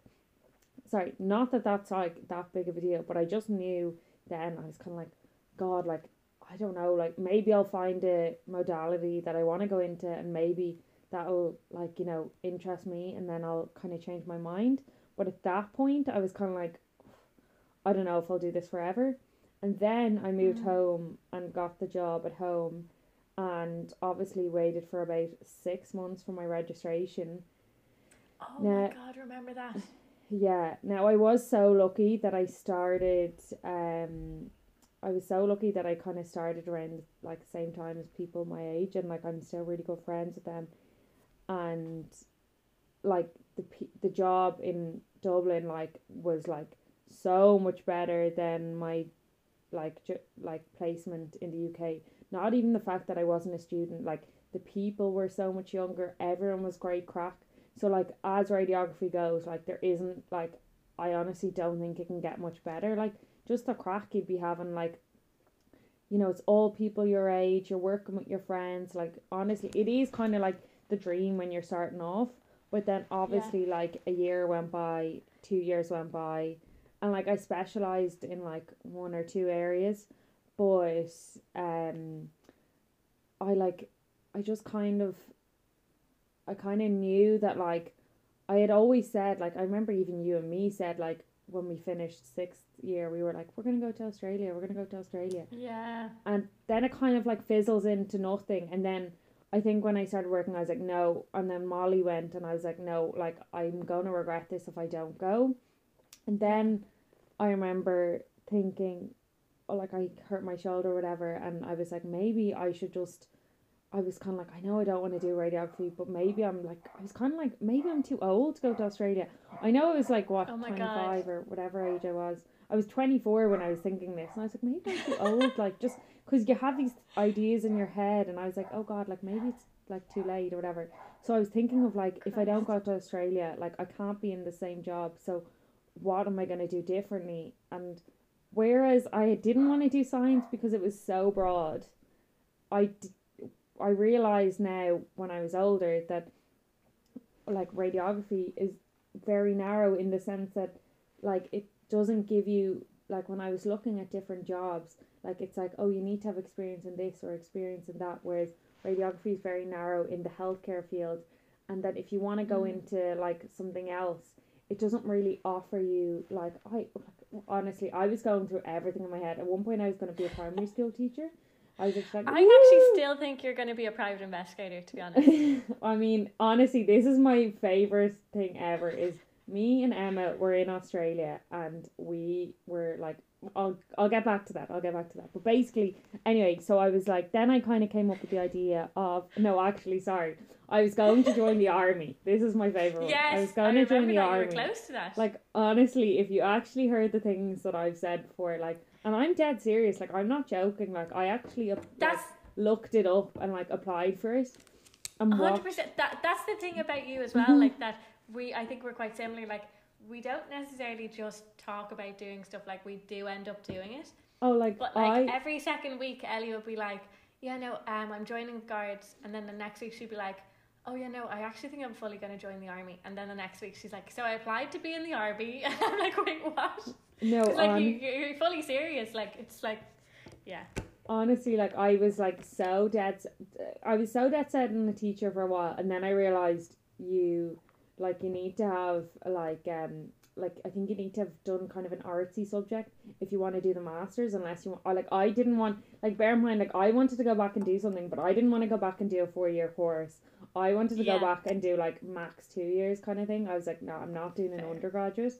Sorry, not that that's like that big of a deal, but I just knew then I was kind of like, God, like I don't know, like maybe I'll find a modality that I want to go into and maybe that'll like, you know, interest me and then I'll kind of change my mind. But at that point I was kind of like, I don't know if I'll do this forever. And then I moved home and got the job at home and obviously waited for about 6 months for my registration. Oh now, my God, remember that. Yeah. Now I was so lucky that I started, I was so lucky that I kind of started around like the same time as people my age, and like I'm still really good friends with them. And like the job in Dublin like was like so much better than my like placement in the UK. Not even the fact that I wasn't a student, like the people were so much younger, everyone was great crack. So like as radiography goes, like there isn't like, I honestly don't think it can get much better. Like just the crack you'd be having, like, you know, it's all people your age, you're working with your friends, like honestly it is kind of like the dream when you're starting off. But then obviously like a year went by, 2 years went by, and like I specialised in like one or two areas, but I kind of knew that, like I had always said, like I remember even you and me said, like when we finished sixth year we were like, we're gonna go to Australia. Yeah. And then it kind of like fizzles into nothing, and then I think when I started working I was like no, and then Molly went and I was like no, like I'm gonna regret this if I don't go. And then I remember thinking, oh, like I hurt my shoulder or whatever, and I was like maybe I should just, I was kind of like, I know I don't want to do radiography, but maybe I'm like, I was kind of like, maybe I'm too old to go to Australia. I know I was like, what, 25 or whatever age I was. I was 24 when I was thinking this, and I was like, maybe I'm too old, like just because you have these ideas in your head, and I was like, oh God, like maybe it's like too late or whatever. So I was thinking of like, if I don't go to Australia, like I can't be in the same job, so what am I going to do differently? And whereas I didn't want to do science because it was so broad, I realised now when I was older that like radiography is very narrow in the sense that like it doesn't give you, like when I was looking at different jobs, like it's like, oh, you need to have experience in this or experience in that, whereas radiography is very narrow in the healthcare field, and that if you want to go into like something else, it doesn't really offer you, like I honestly I was going through everything in my head. At one point I was going to be a primary school teacher. I actually still think you're going to be a private investigator, to be honest. I mean, honestly, this is my favourite thing ever, is me and Emma were in Australia and we were like, I'll get back to that. But basically, anyway, so I was like, then I kind of came up with the idea of, I was going to join the army. This is my favourite one. Yes, I was going to join the army. You were close to that. Like, honestly, if you actually heard the things that I've said before, like, and I'm dead serious, like I'm not joking, like I actually looked it up and like applied for it. 100%. That's the thing about you as well, like that I think we're quite similar, like we don't necessarily just talk about doing stuff, like we do end up doing it. Oh, like, but like every second week Ellie would be like, yeah, no, I'm joining guards, and then the next week she'd be like, oh yeah, no, I actually think I'm fully going to join the army. And then the next week she's like, so I applied to be in the army. And I'm like, wait, what? No, it's like, you're fully serious. Like, it's like, yeah. Honestly, like, I was so dead set on the teacher for a while. And then I realised you need to have, I think you need to have done kind of an artsy subject if you want to do the masters, unless you want, I didn't want, bear in mind, I wanted to go back and do something, but I didn't want to go back and do a 4-year course. I wanted to go back and do max 2 years kind of thing. I was like, no, I'm not doing an undergraduate.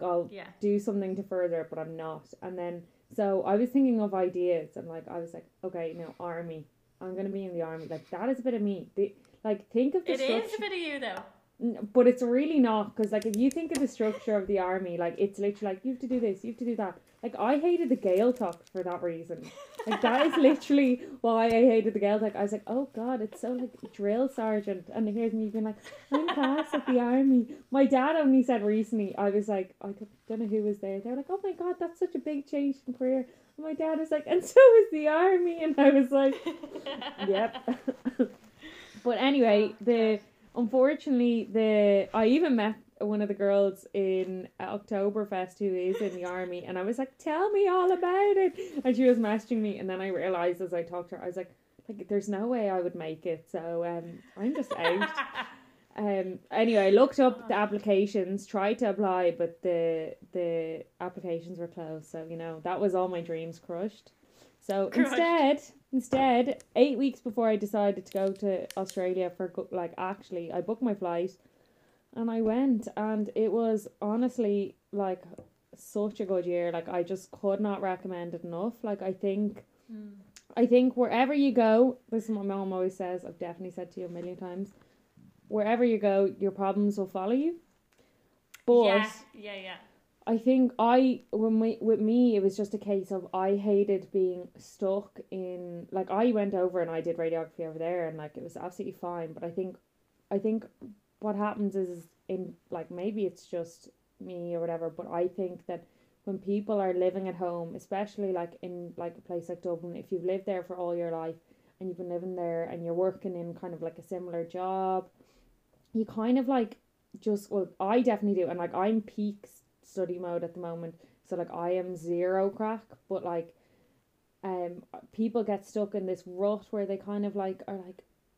I'll do something to further it, but I'm not. And then, so I was thinking of ideas, and I was like, okay, no, army. I'm going to be in the army. That is a bit of me. Think of the structure. It is a bit of you, though. But it's really not, because if you think of the structure of the army, it's literally you have to do this, you have to do that. I hated the Gael talk for that reason. That is literally why I hated the Gael talk. I was like, oh God, it's so drill sergeant, and here's me being I'm in class at the army. My dad only said recently, I was like, I don't know who was there. They were like, oh my God, that's such a big change in career. And my dad was like, and so is the army, and I was like, yep. But anyway, I even met one of the girls in Oktoberfest who is in the army, and I was like, tell me all about it, and she was messaging me, and then I realised as I talked to her, I was like there's no way I would make it, so I'm just out. Anyway, I looked up the applications, tried to apply, but the applications were closed, so that was all my dreams crushed. So instead, 8 weeks before I decided to go to Australia for I booked my flight and I went, and it was honestly such a good year. I just could not recommend it enough. I think wherever you go, this is what my mom always says, I've definitely said to you a million times, wherever you go, your problems will follow you. But yeah. I think with me, it was just a case of I hated being stuck in, I went over and I did radiography over there, and it was absolutely fine. But I think what happens is in, maybe it's just me or whatever, but I think that when people are living at home, especially in a place like Dublin, if you've lived there for all your life and you've been living there and you're working in kind of a similar job, you kind of I definitely do. And I'm peaks study mode at the moment, so I am zero crack, but people get stuck in this rut where they kind of are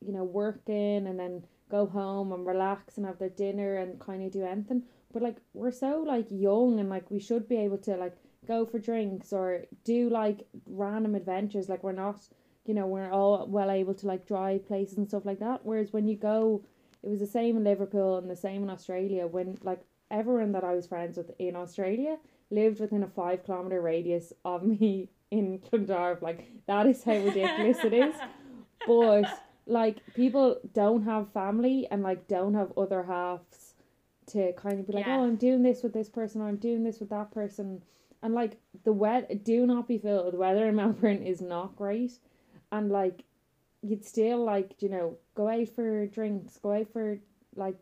working and then go home and relax and have their dinner and kind of do anything, but we're so young and we should be able to go for drinks or do random adventures, we're not, we're all well able to drive places and stuff like that, whereas when you go, it was the same in Liverpool and the same in Australia, when everyone that I was friends with in Australia lived within a 5-kilometre radius of me in Clontarf. That is how ridiculous it is. But, people don't have family and, don't have other halves to kind of be oh, I'm doing this with this person or I'm doing this with that person. And, do not be fooled. The weather in Melbourne is not great. And, you'd still, go out for drinks, go out for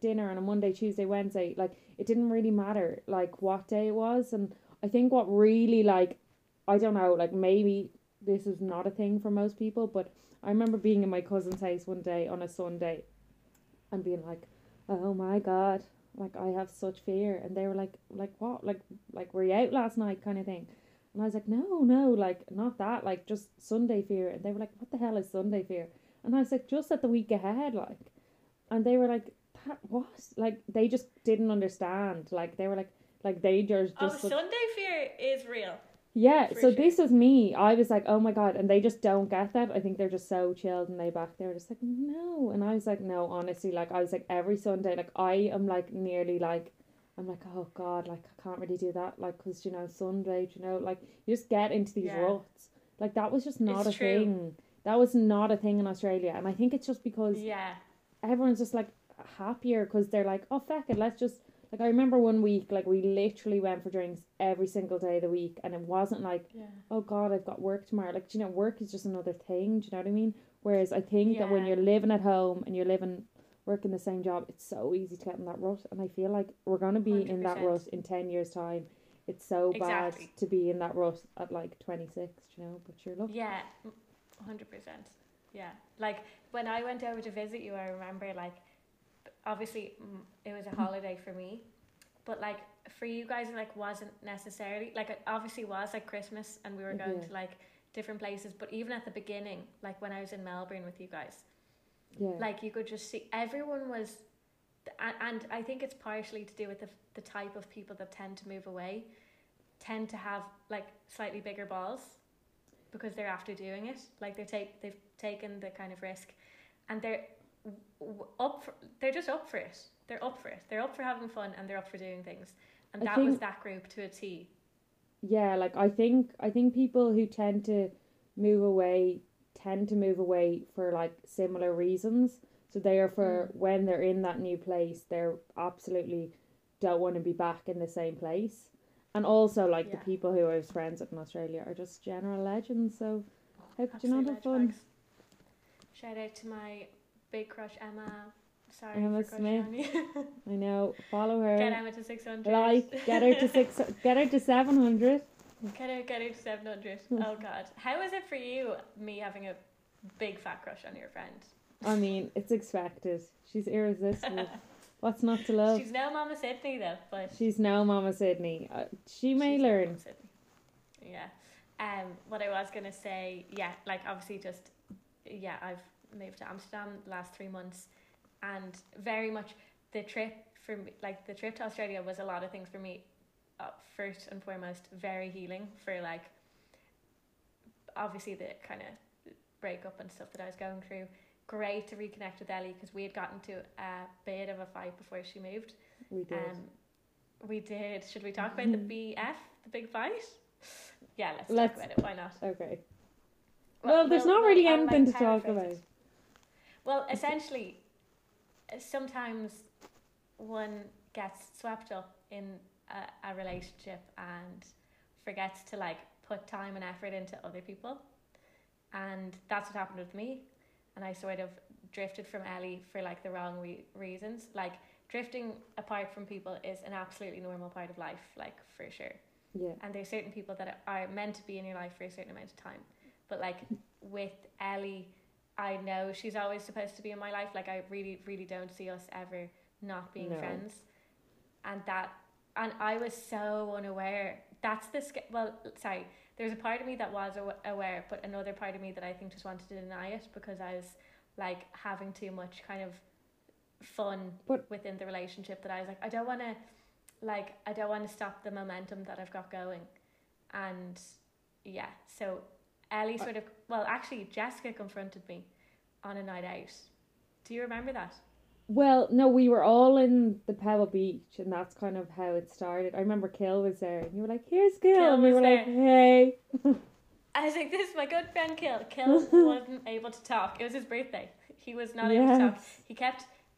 dinner on a Monday, Tuesday, Wednesday, it didn't really matter what day it was. And I think what really I don't know, maybe this is not a thing for most people, but I remember being in my cousin's house one day on a Sunday and being oh my God, I have such fear, and they were what, were you out last night kind of thing, and I was no, not that, just Sunday fear, and they were what the hell is Sunday fear, and I was just at the week ahead, and they were what? They just didn't understand. They were they just. Oh, Sunday fear is real. Yeah, so sure. This was me. I was oh my God, and they just don't get that. I think they're just so chilled and laid back. They were just no, and I was no, honestly, I was every Sunday, I am nearly I'm oh God, I can't really do that, because Sunday, you just get into these ruts. That was just not a thing. That was not a thing in Australia, and I think it's just because everyone's just happier, because they're oh feck it, let's just I remember one week we literally went for drinks every single day of the week, and it wasn't oh God, I've got work tomorrow, work is just another thing, do you know what I mean? Whereas I think that when you're living at home and you're working the same job, it's so easy to get in that rut, and I feel we're going to be 100%. In that rut in 10 years time, It's so bad to be in that rut at like 26, you know, but you're lucky. Yeah, 100%. Yeah. Like when I went over to visit you, I remember like, obviously it was a holiday for me, but like for you guys, it like wasn't necessarily, like it obviously was like Christmas and we were going to like different places. But even at the beginning, like when I was in Melbourne with you guys, like you could just see everyone was, and I think it's partially to do with the type of people that tend to move away, tend to have like slightly bigger balls because they're after doing it. Like they've taken the kind of risk and they're up for it. They're up for having fun and they're up for doing things. And that was that group to a T. Yeah, like I think people who tend to move away for like similar reasons. So therefore, when they're in that new place, they're absolutely don't want to be back in the same place. And also, like the people who I was friends with in Australia are just general legends. So how could you not have fun? Bags. Shout out to my big crush Emma. Sorry, Emma Smith. I know. Follow her. Get Emma to 600. Like get her to 700. Get her to 700. Oh God, how is it for you? Me having a big fat crush on your friend. I mean, it's expected. She's irresistible. What's not to love? She's no Mama Sydney, though. But she's no Mama Sydney. She's learn. No Mama Sydney. Yeah. What I was gonna say, yeah, like obviously, just I've moved to Amsterdam the last 3 months, and very much the trip for me, like the trip to Australia, was a lot of things for me. First and foremost, very healing for like, obviously the kind of breakup and stuff that I was going through. Great to reconnect with Ellie because we had gotten to a bit of a fight before she moved. We did. Should we talk about the BF, the big fight? Yeah, let's talk about it. Why not? Okay. Well there's not really anything to talk about. Well, essentially, sometimes one gets swept up in a relationship and forgets to like put time and effort into other people. And that's what happened with me. And I sort of drifted from Ellie for like the wrong reasons. Like drifting apart from people is an absolutely normal part of life, like for sure. Yeah. And there's certain people that are meant to be in your life for a certain amount of time. But like with Ellie, I know she's always supposed to be in my life. Like I really, really don't see us ever not being friends. And I was so unaware. There's a part of me that was aware, but another part of me that I think just wanted to deny it because I was like having too much kind of fun within the relationship that I was like, I don't want to stop the momentum that I've got going. And yeah, so Ellie actually Jessica confronted me on a night out. Do you remember that? Well, no, we were all in the Pebble Beach and that's kind of how it started. I remember Kill was there and you were like, here's Kill. And we were like, hey. I was like, this is my good friend Kill. Kill wasn't able to talk. It was his birthday. He was not able to talk.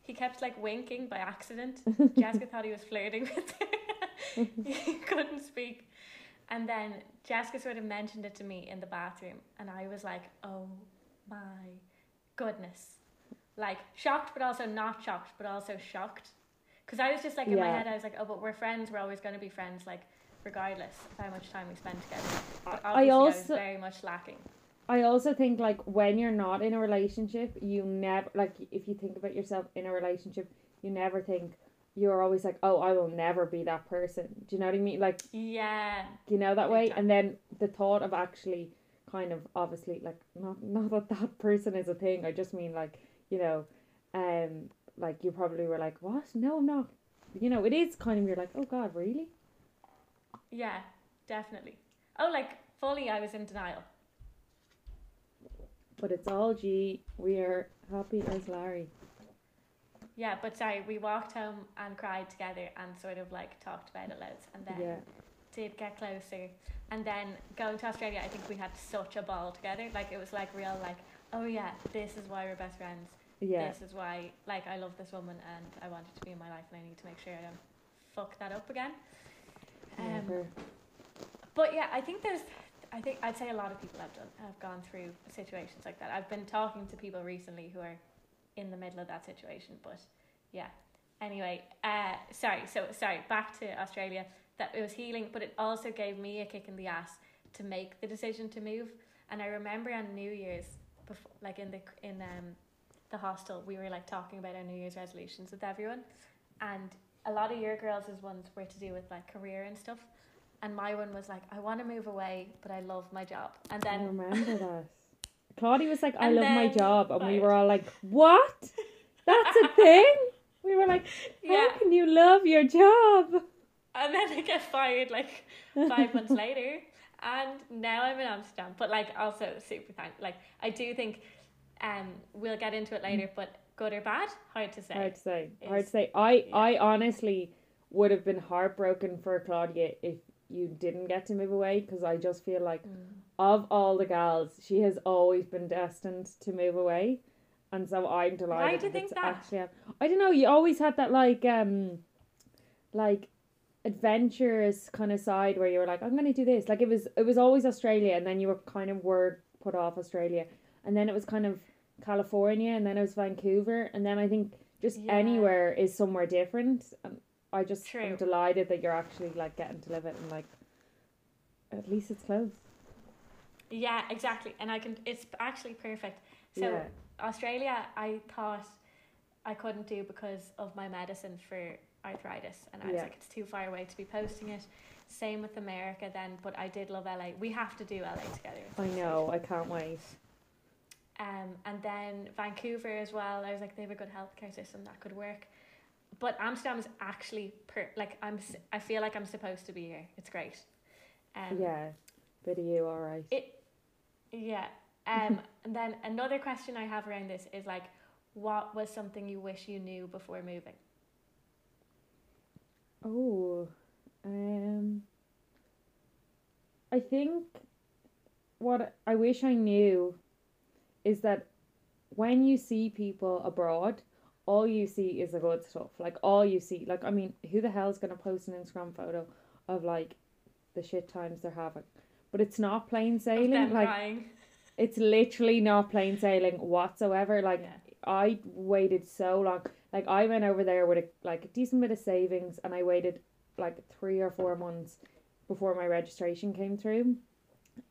He kept like winking by accident. Jessica thought he was flirting with her. He couldn't speak. And then Jessica sort of mentioned it to me in the bathroom and I was like, oh my goodness. Like shocked but also not shocked but also shocked because I was just like in my head I was like, oh, but we're friends, we're always going to be friends, like regardless of how much time we spend together. But obviously I was very much lacking. I also think like when you're not in a relationship you never, like if you think about yourself in a relationship you never think, you're always like, oh, I will never be that person, do you know what I mean? Like yeah, you know that way. Exactly. And then the thought of actually kind of obviously like not that person is a thing, I just mean like, you know, like you probably were like, what? No, I'm not. You know, it is kind of, you're like, oh God, really? Yeah, definitely. Oh, like fully I was in denial. But it's all G. We are happy as Larry. Yeah, but sorry, we walked home and cried together and sort of like talked about it loads and then did get closer. And then going to Australia, I think we had such a ball together. Like it was like real like, oh yeah, this is why we're best friends. Yeah. This is why, like, I love this woman and I want her to be in my life and I need to make sure I don't fuck that up again. Never. But yeah, I think I'd say a lot of people have gone through situations like that. I've been talking to people recently who are in the middle of that situation, but yeah. Anyway, sorry, back to Australia. that it was healing, but it also gave me a kick in the ass to make the decision to move. And I remember on New Year's, before, like in the hostel, we were like talking about our New Year's resolutions with everyone, and a lot of your girls' ones were to do with like career and stuff, and my one was like, I want to move away, but I love my job. And then I remember that Claudia was like, I love my job, and we were all like, what? That's a thing? We were like, how can you love your job? And then I get fired like 5 months later, and now I'm in Amsterdam. But like also super thankful. Like I do think, we'll get into it later. But good or bad, hard to say. Hard to say. I honestly would have been heartbroken for Claudia if you didn't get to move away, because I just feel like of all the gals, she has always been destined to move away. And so I'm delighted. Why do you think that? I don't know. You always had that like adventurous kind of side where you were like, I'm going to do this. Like it was always Australia, and then you were kind of put off Australia, and then it was kind of California, and then it was Vancouver, and then I think just anywhere is somewhere different. And I just am delighted that you're actually like getting to live it, and like at least it's close. Yeah, exactly. And it's actually perfect. So. Yeah. Australia, I thought I couldn't do because of my medicine for arthritis, and I was like, it's too far away to be posting it. Same with America then, but I did love LA. We have to do LA together. I know, I can't wait. And then Vancouver as well. I was like, they have a good healthcare system that could work. But Amsterdam is actually I feel like I'm supposed to be here. It's great. Yeah, bit of you, all right. Yeah. And then another question I have around this is like, what was something you wish you knew before moving? Oh, I think what I wish I knew is that when you see people abroad, all you see is the good stuff. Like all you see, like, I mean, who the hell is going to post an Instagram photo of like the shit times they're having? But it's not plain sailing. Of them like crying. It's literally not plain sailing whatsoever. Like I waited so long. Like I went over there with a decent bit of savings, and I waited like 3 or 4 months before my registration came through.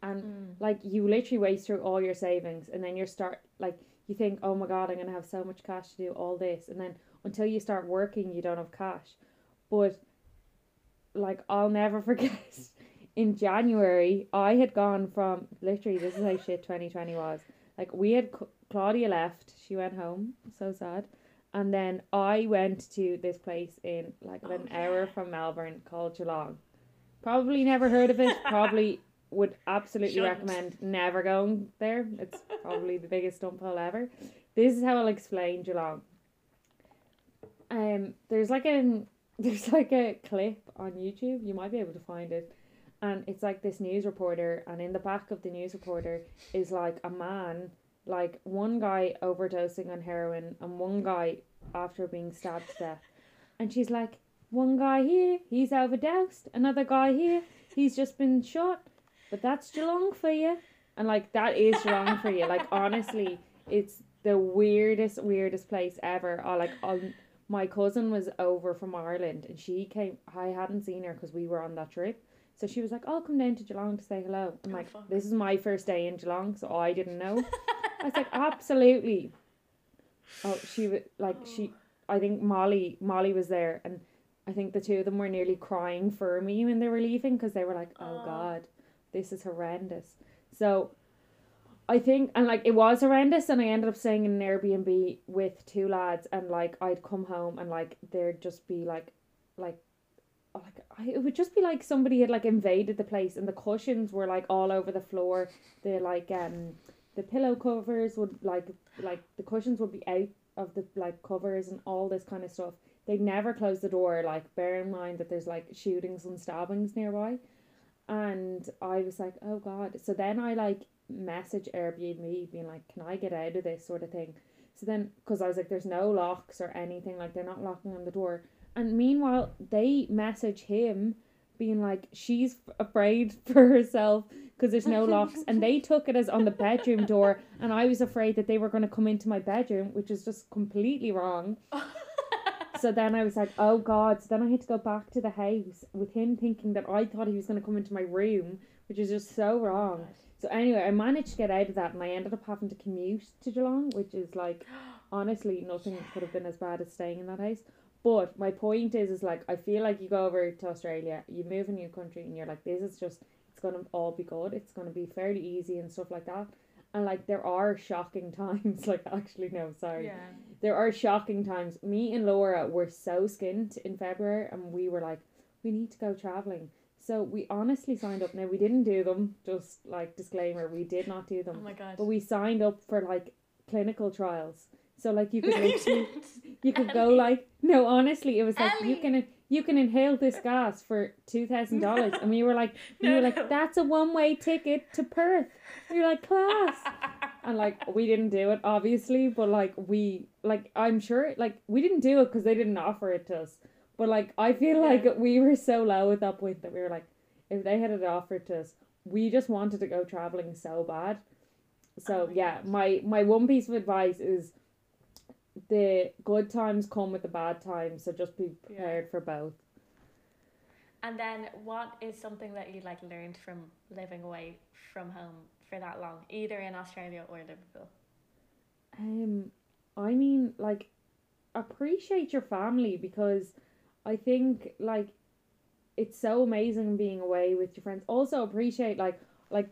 And like you literally waste through all your savings, and then you start like you think, oh my god, I'm gonna have so much cash to do all this, and then until you start working, you don't have cash. But like I'll never forget. In January, I had gone from, literally, this is how shit 2020 was. Like, we had, Claudia left, she went home, so sad. And then I went to this place in, like, an hour from Melbourne called Geelong. Probably never heard of it, probably would absolutely recommend never going there. It's probably the biggest dump hole ever. This is how I'll explain Geelong. There's a clip on YouTube, you might be able to find it. And it's like this news reporter, and in the back of the news reporter is like a man, like one guy overdosing on heroin and one guy after being stabbed to death. And she's like, one guy here, he's overdosed. Another guy here, he's just been shot. But that's Geelong for you. And like, that is Geelong for you. Like, honestly, it's the weirdest place ever. My cousin was over from Ireland, and she came, I hadn't seen her because we were on that trip. So she was like, I'll come down to Geelong to say hello. I'm like, fuck. This is my first day in Geelong, so I didn't know. I was like, absolutely. Oh, she was like, I think Molly was there, and I think the two of them were nearly crying for me when they were leaving, because they were like, oh God, this is horrendous. So I think, and like, it was horrendous, and I ended up staying in an Airbnb with two lads, and like, I'd come home, and like, there'd just be it would just be like somebody had like invaded the place, and the cushions were like all over the floor. The like the pillow covers would like the cushions would be out of the like covers and all this kind of stuff. They'd never close the door. Like, bear in mind that there's like shootings and stabbings nearby, and I was like, oh god. So then I like message Airbnb being like, can I get out of this sort of thing? So then, because I was like, there's no locks or anything, like they're not locking on the door. And meanwhile, they message him being like, she's afraid for herself because there's no locks. And they took it as on the bedroom door. And I was afraid that they were going to come into my bedroom, which is just completely wrong. So then I was like, oh God. So then I had to go back to the house with him thinking that I thought he was going to come into my room, which is just so wrong. So anyway, I managed to get out of that and I ended up having to commute to Geelong, which is like, honestly, nothing could have been as bad as staying in that house. But my point is like, I feel like you go over to Australia, you move a new country and you're like, this is just, it's going to all be good. It's going to be fairly easy and stuff like that. And like, there are shocking times, like actually, no, sorry. Yeah. There are shocking times. Me and Laura were so skint in February and we were like, we need to go travelling. So we honestly signed up. Now, we didn't do them, just like disclaimer, we did not do them. Oh my God. But we signed up for like clinical trials. So like you could you could go like, no, honestly, it was like, Ellie, you can inhale this gas for $2,000 and we were like, that's a one-way ticket to Perth. We were like, class. And like, we didn't do it obviously, but like I'm sure like we didn't do it because they didn't offer it to us. But like, I feel like we were so low at that point that we were like, if they had it offered to us, we just wanted to go traveling so bad. So my one piece of advice is, the good times come with the bad times, so just be prepared for both. And then, what is something that you like learned from living away from home for that long, either in Australia or Liverpool? I mean, like, appreciate your family, because I think like it's so amazing being away with your friends. Also appreciate like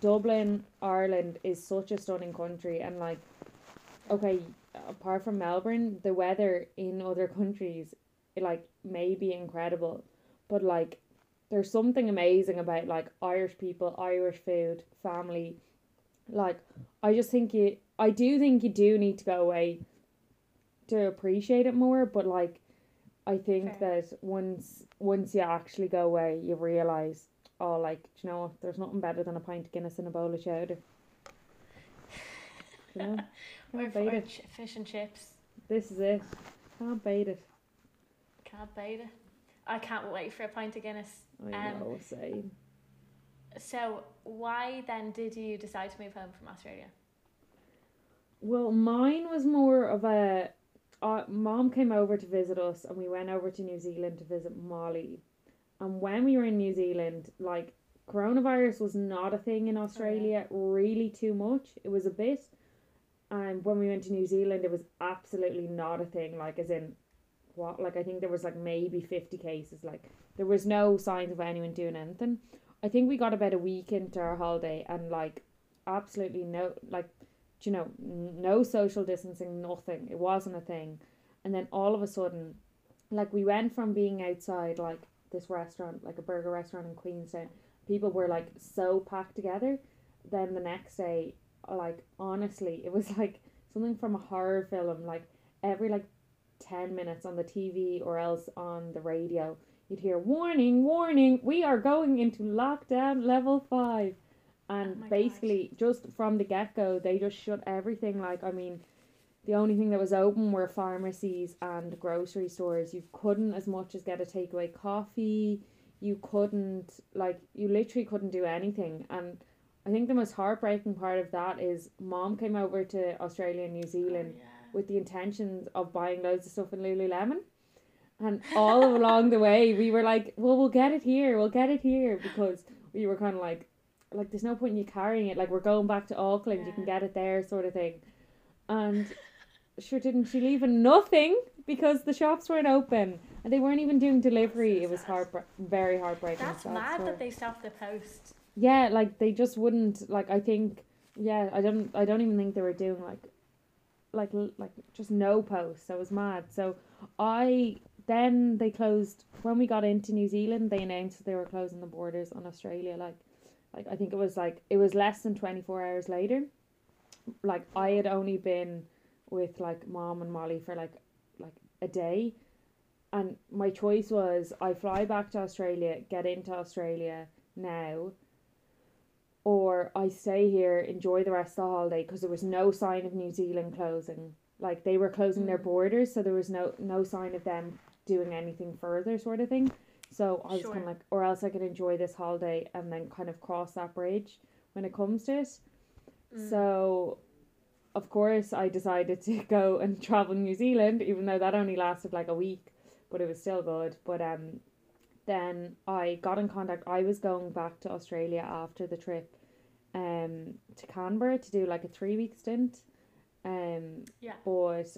Dublin, Ireland is such a stunning country, and like, okay, apart from Melbourne, the weather in other countries, it, like, may be incredible, but like, there's something amazing about like Irish people, Irish food, family. Like, I do think you do need to go away to appreciate it more, but like, I think that once you actually go away, you realise, oh, like, do you know what, there's nothing better than a pint of Guinness and a bowl of chowder. You know? Or fish and chips. This is it. Can't bait it. I can't wait for a pint of Guinness. I know, same. So why then did you decide to move home from Australia? Well, mine was more of a... Mom came over to visit us and we went over to New Zealand to visit Molly. And when we were in New Zealand, like, coronavirus was not a thing in Australia really too much. It was a bit... And when we went to New Zealand, it was absolutely not a thing, like, as in, what? Like, I think there was, like, maybe 50 cases. Like, there was no signs of anyone doing anything. I think we got about a week into our holiday and, like, absolutely no, like, you know, no social distancing, nothing. It wasn't a thing. And then all of a sudden, like, we went from being outside, like, this restaurant, like a burger restaurant in Queenstown. People were, like, so packed together. Then the next day... like, honestly, it was like something from a horror film. Like, every like 10 minutes on the TV or else on the radio, you'd hear, warning, warning, we are going into lockdown level 5. And basically, just from the get-go, they just shut everything. Like, I mean, the only thing that was open were pharmacies and grocery stores. You couldn't as much as get a takeaway coffee. You couldn't, like, you literally couldn't do anything. And I think the most heartbreaking part of that is Mom came over to Australia and New Zealand with the intentions of buying loads of stuff in Lululemon. And all along the way, we were like, well, we'll get it here. Because we were kind of like, there's no point in you carrying it. Like, we're going back to Auckland, you can get it there, sort of thing. And sure didn't she leave nothing, because the shops weren't open. And they weren't even doing delivery. It was very heartbreaking. That's mad that they stopped the post. Yeah, like, they just wouldn't, like, I think, yeah, I don't even think they were doing, like, just no posts. I was mad. So, then they closed, when we got into New Zealand, they announced that they were closing the borders on Australia, like, I think it was, like, it was less than 24 hours later. Like, I had only been with, like, Mom and Molly for, like, a day, and my choice was, I fly back to Australia, get into Australia now, or I stay here, enjoy the rest of the holiday, because there was no sign of New Zealand closing. Like, they were closing their borders, so there was no sign of them doing anything further, sort of thing. So I was kind of like, or else I could enjoy this holiday and then kind of cross that bridge when it comes to it. So of course, I decided to go and travel New Zealand, even though that only lasted like a week, but it was still good. But then I got in contact. I was going back to Australia after the trip to Canberra to do like a 3-week stint. But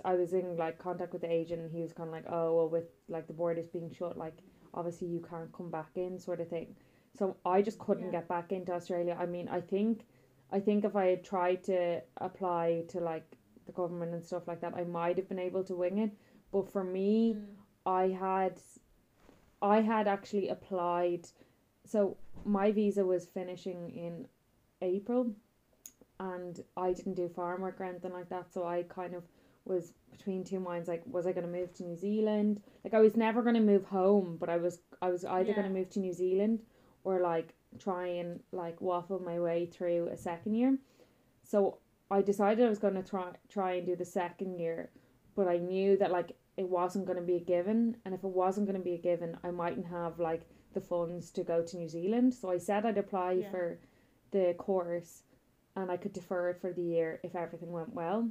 I was in like contact with the agent, and he was kind of like, oh, well, with like the borders being shut, like obviously you can't come back in, sort of thing. So I just couldn't get back into Australia. I mean, I think if I had tried to apply to like the government and stuff like that, I might have been able to wing it. But for me, I had actually applied. So my visa was finishing in April, and I didn't do farm work or anything like that. So I kind of was between two minds, like, was I going to move to New Zealand? Like, I was never going to move home, but I was either going to move to New Zealand or like try and like waffle my way through a second year. So I decided I was going to try and do the second year, but I knew that like it wasn't going to be a given, and if it wasn't going to be a given, I mightn't have like the funds to go to New Zealand. So I said I'd apply for the course, and I could defer it for the year if everything went well.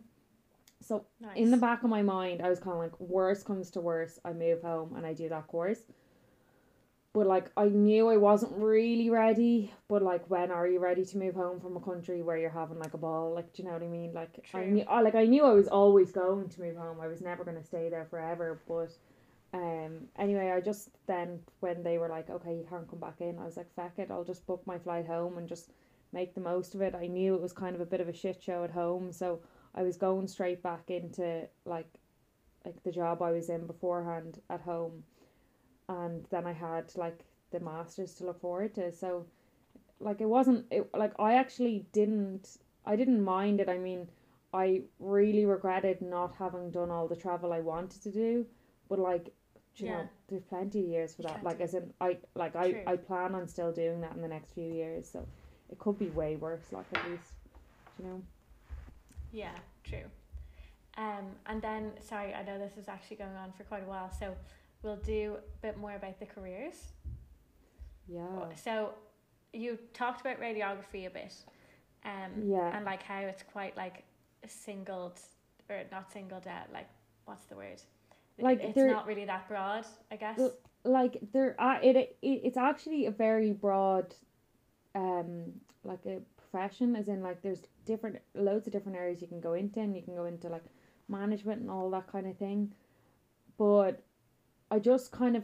So in the back of my mind, I was kind of like, worst comes to worst, I move home and I do that course. But like, I knew I wasn't really ready, but like, when are you ready to move home from a country where you're having like a ball? Like, do you know what I mean? Like, I knew I was always going to move home. I was never going to stay there forever. But anyway, I just then, when they were like, okay, you can't come back in, I was like, feck it, I'll just book my flight home and just make the most of it. I knew it was kind of a bit of a shit show at home, so I was going straight back into like the job I was in beforehand at home, and then I had like the masters to look forward to. So like I didn't mind it. I mean, I really regretted not having done all the travel I wanted to do, but like, you know, there's plenty of years for that. Like, as in, I plan on still doing that in the next few years, so it could be way worse, like, at least, you know. Yeah, true. And then, sorry, I know this is actually going on for quite a while, so we'll do a bit more about the careers. Yeah. So you talked about radiography a bit. And like how it's quite like singled, or not singled out, like, what's the word? Like, it's not really that broad, I guess. Like, there are, it's actually a very broad like a profession, as in like there's loads of different areas you can go into, and you can go into like management and all that kind of thing. But I kind of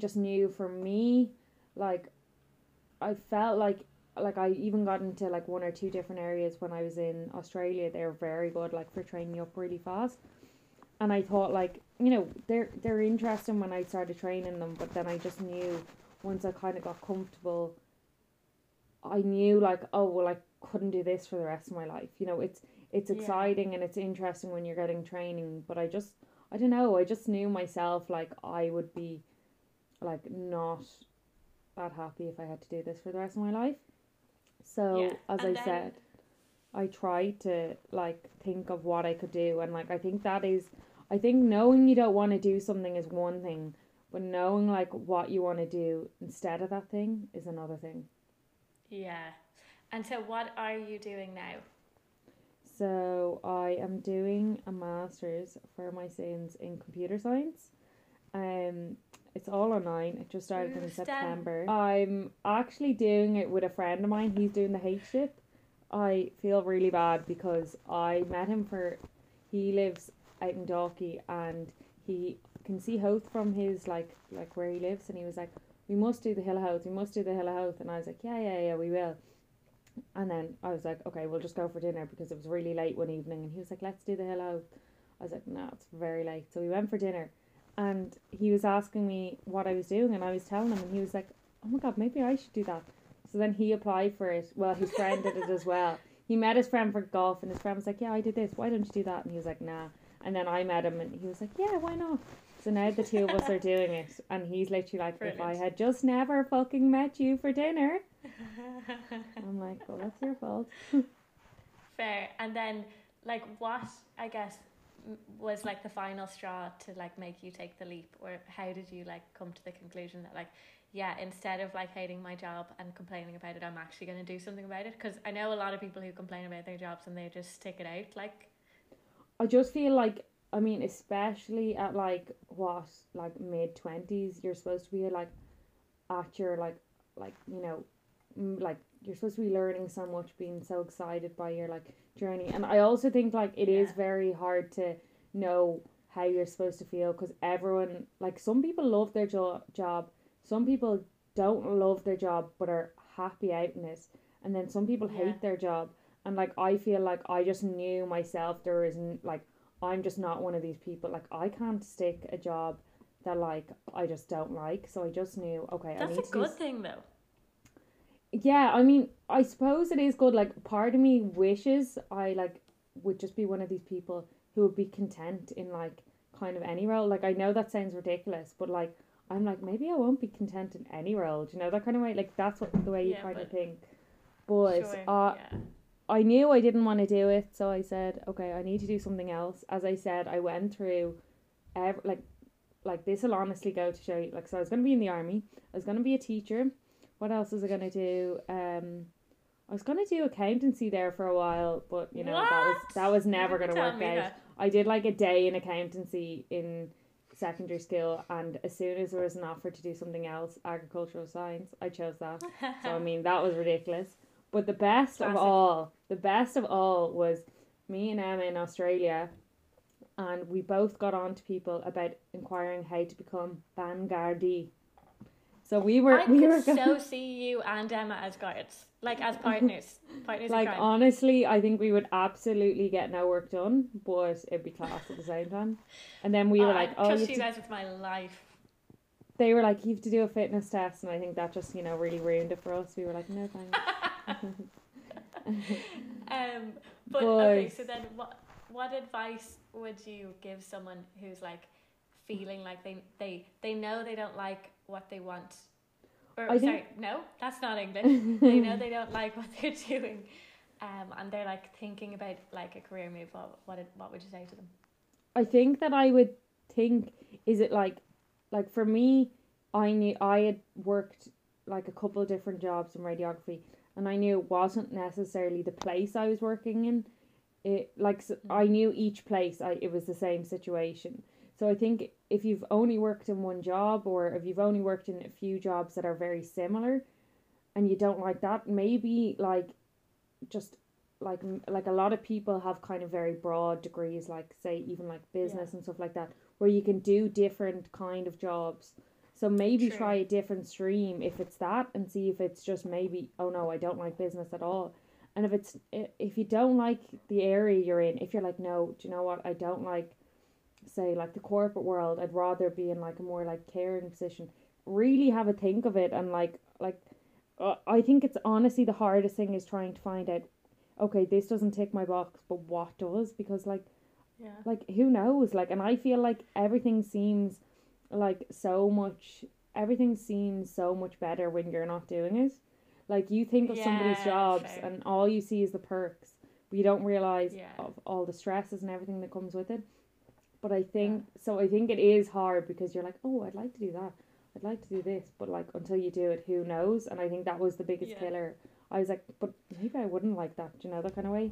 just knew, for me, like, I felt like I even got into like one or two different areas when I was in Australia. They're very good, like, for training you up really fast. And I thought, like, you know, they're interesting when I started training them, but then I just knew, once I kind of got comfortable, I knew, like, oh, well, I couldn't do this for the rest of my life. You know, it's exciting and it's interesting when you're getting training, but I don't know, I just knew myself, like, I would be, like, not that happy if I had to do this for the rest of my life. So, as I said, I tried to, like, think of what I could do, and, like, I think knowing you don't want to do something is one thing, but knowing, like, what you want to do instead of that thing is another thing. Yeah. And so what are you doing now? So I am doing a master's for my sins in computer science. It's all online. It just started in September. I'm actually doing it with a friend of mine. He's doing the H-ship. I feel really bad because I met him he lives out in Dalkey, and he can see Hoth from his like where he lives, and he was like, we must do the Hill of Hoth, and I was like, yeah we will. And then I was like, okay, we'll just go for dinner, because it was really late one evening, and he was like, let's do the Hill of Hoth. I was like, no, it's very late. So we went for dinner, and he was asking me what I was doing, and I was telling him, and he was like, oh my god, maybe I should do that. So then he applied for it. Well, his friend did it as well. He met his friend for golf, and his friend was like, yeah, I did this, why don't you do that? And he was like, nah. And then I met him, and he was like, yeah, why not? So now the two of us are doing it, and he's literally like, brilliant. If I had just never fucking met you for dinner. I'm like, well, that's your fault. Fair. And then, like, what, I guess, was like the final straw to like make you take the leap, or how did you like come to the conclusion that like, yeah, instead of like hating my job and complaining about it, I'm actually going to do something about it? Because I know a lot of people who complain about their jobs and they just stick it out. Like, I just feel like, I mean, especially at like what, like mid-20s, you're supposed to be like at your like you know, like you're supposed to be learning so much, being so excited by your like journey. And I also think like it is very hard to know how you're supposed to feel, because everyone, like, some people love their job, some people don't love their job but are happy out in it, and then some people hate their job. And like, I feel like I just knew myself, there isn't like, I'm just not one of these people, like I can't stick a job that like I just don't like. So I just knew, okay, that's a good thing though. Yeah, I mean, I suppose it is good. Like, part of me wishes I like would just be one of these people who would be content in like kind of any role. Like, I know that sounds ridiculous, but like, I'm like, maybe I won't be content in any role. Do you know that kind of way? Like, that's what the way you kind of think. But sure, I knew I didn't want to do it, so I said, okay, I need to do something else. As I said, I went through like this will honestly go to show you. Like, so I was going to be in the army. I was going to be a teacher. What else was I going to do? I was going to do accountancy there for a while, but, you know, that was never going to work out. That. I did, like, a day in accountancy in secondary school, and as soon as there was an offer to do something else, agricultural science, I chose that. So, I mean, that was ridiculous. But the best of all, was me and Emma in Australia, and we both got on to people about inquiring how to become vanguardie. So we were see you and Emma as guards, like as partners. Like, honestly, I think we would absolutely get no work done, but it'd be class at the same time. And then we were like, "Oh, trust you guys with my life." They were like, "You have to do a fitness test," and I think that just, you know, really ruined it for us. We were like, "No thanks." But okay, so then what advice would you give someone who's like feeling like they know they don't like what they want, or they know they don't like what they're doing, and they're like thinking about like a career move? What would you say to them? I think that I would think, is it like for me, I knew I had worked like a couple of different jobs in radiography, and I knew it wasn't necessarily the place I was working in. It like, so I knew each place it was the same situation. So I think if you've only worked in one job, or if you've only worked in a few jobs that are very similar and you don't like that, maybe like just like a lot of people have kind of very broad degrees, like say even like business and stuff like that, where you can do different kind of jobs. So maybe try a different stream if it's that, and see if it's just maybe, oh no, I don't like business at all. And if you don't like the area you're in, if you're like, no, do you know what, I don't like, say like the corporate world, I'd rather be in like a more like caring position, really have a think of it. And like I think it's honestly the hardest thing is trying to find out, okay, this doesn't tick my box, but what does? Because like who knows? Like, and I feel like everything seems so much better when you're not doing it. Like, you think of somebody's jobs and all you see is the perks, but you don't realize of all the stresses and everything that comes with it. But I think, I think it is hard, because you're like, oh, I'd like to do that, I'd like to do this, but like, until you do it, who knows? And I think that was the biggest killer. I was like, but maybe I wouldn't like that, you know, that kind of way.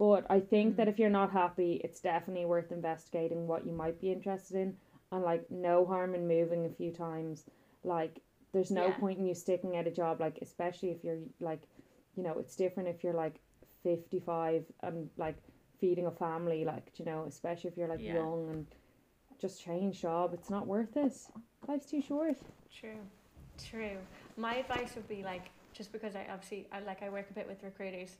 But I think that if you're not happy, it's definitely worth investigating what you might be interested in. And like, no harm in moving a few times. Like, there's no point in you sticking at a job, like, especially if you're like, you know, it's different if you're like 55 and like feeding a family, like, you know, especially if you're like young, and just change job, it's not worth it, life's too short. True My advice would be like, just because I work a bit with recruiters,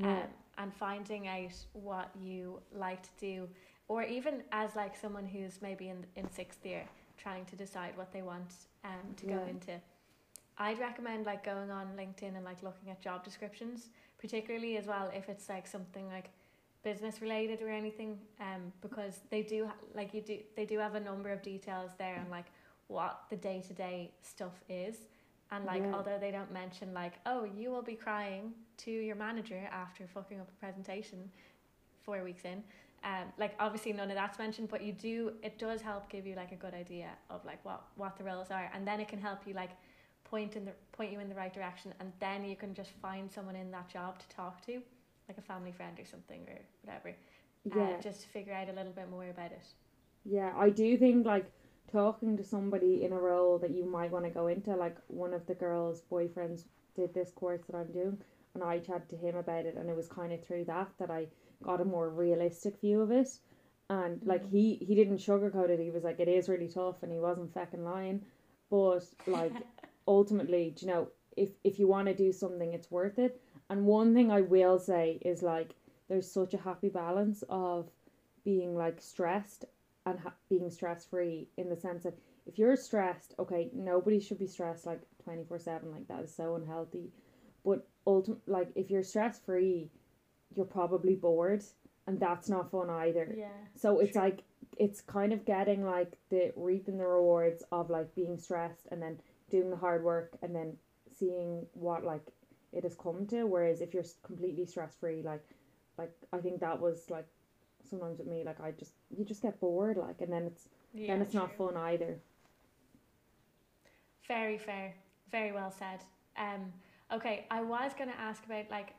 and finding out what you like to do, or even as like someone who's maybe in sixth year trying to decide what they want to go into, I'd recommend like going on LinkedIn and like looking at job descriptions, particularly as well if it's like something like business related or anything, because they do have a number of details there on like what the day-to-day stuff is. And like, although they don't mention like, oh, you will be crying to your manager after fucking up a presentation 4 weeks in, Like obviously none of that's mentioned, but you do, it does help give you like a good idea of like what the roles are, and then it can help you like point you in the right direction, and then you can just find someone in that job to talk to, like a family friend or something or whatever, just to figure out a little bit more about it. Yeah, I do think like talking to somebody in a role that you might want to go into, like one of the girls' boyfriends did this course that I'm doing, and I chatted to him about it, and it was kind of through that I got a more realistic view of it, and like he didn't sugarcoat it. He was like, it is really tough, and he wasn't fucking lying, but like ultimately, you know, if you want to do something, it's worth it. And one thing I will say is like there's such a happy balance of being like stressed and being stress free, in the sense that if you're stressed, okay, nobody should be stressed like 24/7, like that is so unhealthy, but ultimately like if you're stress free, you're probably bored, and that's not fun either. Yeah. So it's like, it's kind of getting like the reaping the rewards of like being stressed and then doing the hard work and then seeing what like it has come to. Whereas if you're completely stress free, like I think that was like sometimes with me, like you just get bored, like, and then it's not fun either. Very fair, very well said. Okay, I was gonna ask about like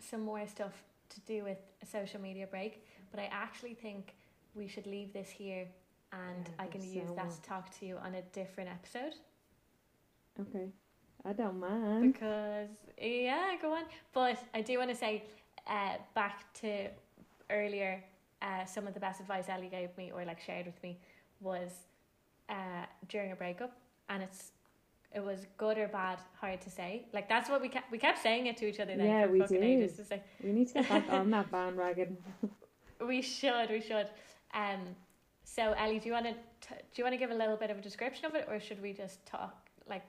some more stuff to do with a social media break, but I actually think we should leave this here, and I can use that to talk to you on a different episode. Okay, I don't mind. Because go on. But I do want to say, back to earlier, some of the best advice Ellie gave me or like shared with me was during a breakup, and it was good or bad, hard to say. Like that's what we kept saying it to each other. Then yeah, we did. Ages, like, we need to get back on that bandwagon. We should. So Ellie, do you want to give a little bit of a description of it, or should we just talk like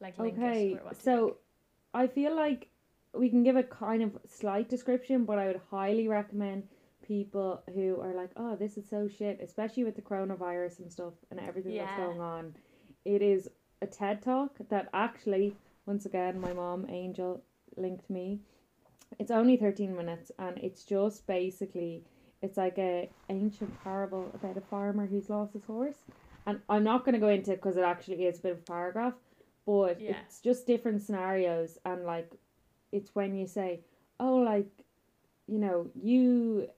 link okay? It, or what so, I feel like we can give a kind of slight description, but I would highly recommend people who are like, oh, this is so shit, especially with the coronavirus and stuff and everything that's going on. It is a TED Talk that actually, once again, my mom, Angel, linked me. It's only 13 minutes, and it's just basically, it's like a ancient parable about a farmer who's lost his horse. And I'm not going to go into it because it actually is a bit of a paragraph, but it's just different scenarios. And like, it's when you say, oh, like, you know,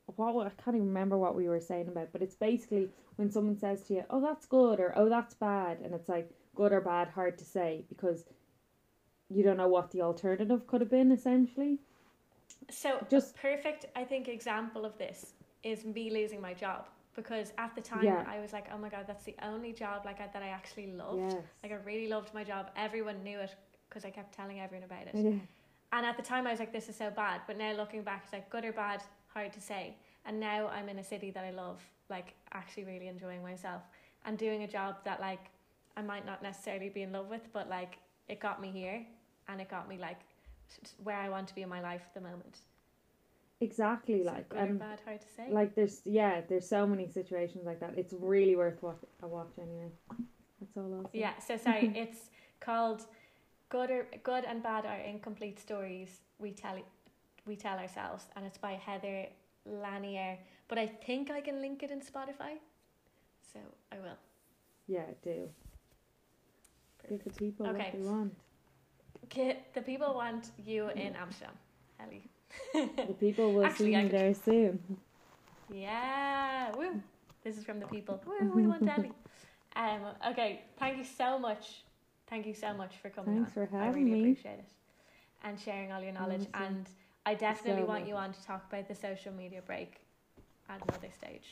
I can't even remember what we were saying about, but it's basically when someone says to you, oh, that's good, or oh, that's bad. And it's like, good or bad, hard to say, because you don't know what the alternative could have been, essentially. So just a perfect, I think, example of this is me losing my job, because at the time I was like, oh my God, that's the only job like that I actually loved. Yes. Like I really loved my job. Everyone knew it because I kept telling everyone about it. Yeah. And at the time I was like, this is so bad. But now looking back, it's like good or bad, hard to say. And now I'm in a city that I love, like actually really enjoying myself and doing a job that like I might not necessarily be in love with, but like it got me here, and it got me like where I want to be in my life at the moment. Exactly, so like good or bad, hard to say. Like there's so many situations like that. It's really worth a watch anyway. That's all awesome. Yeah. So sorry, it's called Good and Bad Are Incomplete Stories We Tell Ourselves, and it's by Heather Lanier. But I think I can link it in Spotify, so I will. Yeah, do. Perfect. Give the people what they want. Get the people want you in Amsterdam, Ellie. The people will actually, see you there soon. Yeah, woo! This is from the people. Woo, we want Ellie. Okay, thank you so much. Thank you so much for coming on. Thanks for having me. I really appreciate it. And sharing all your knowledge. Awesome. And I definitely want you on to talk about the social media break at another stage.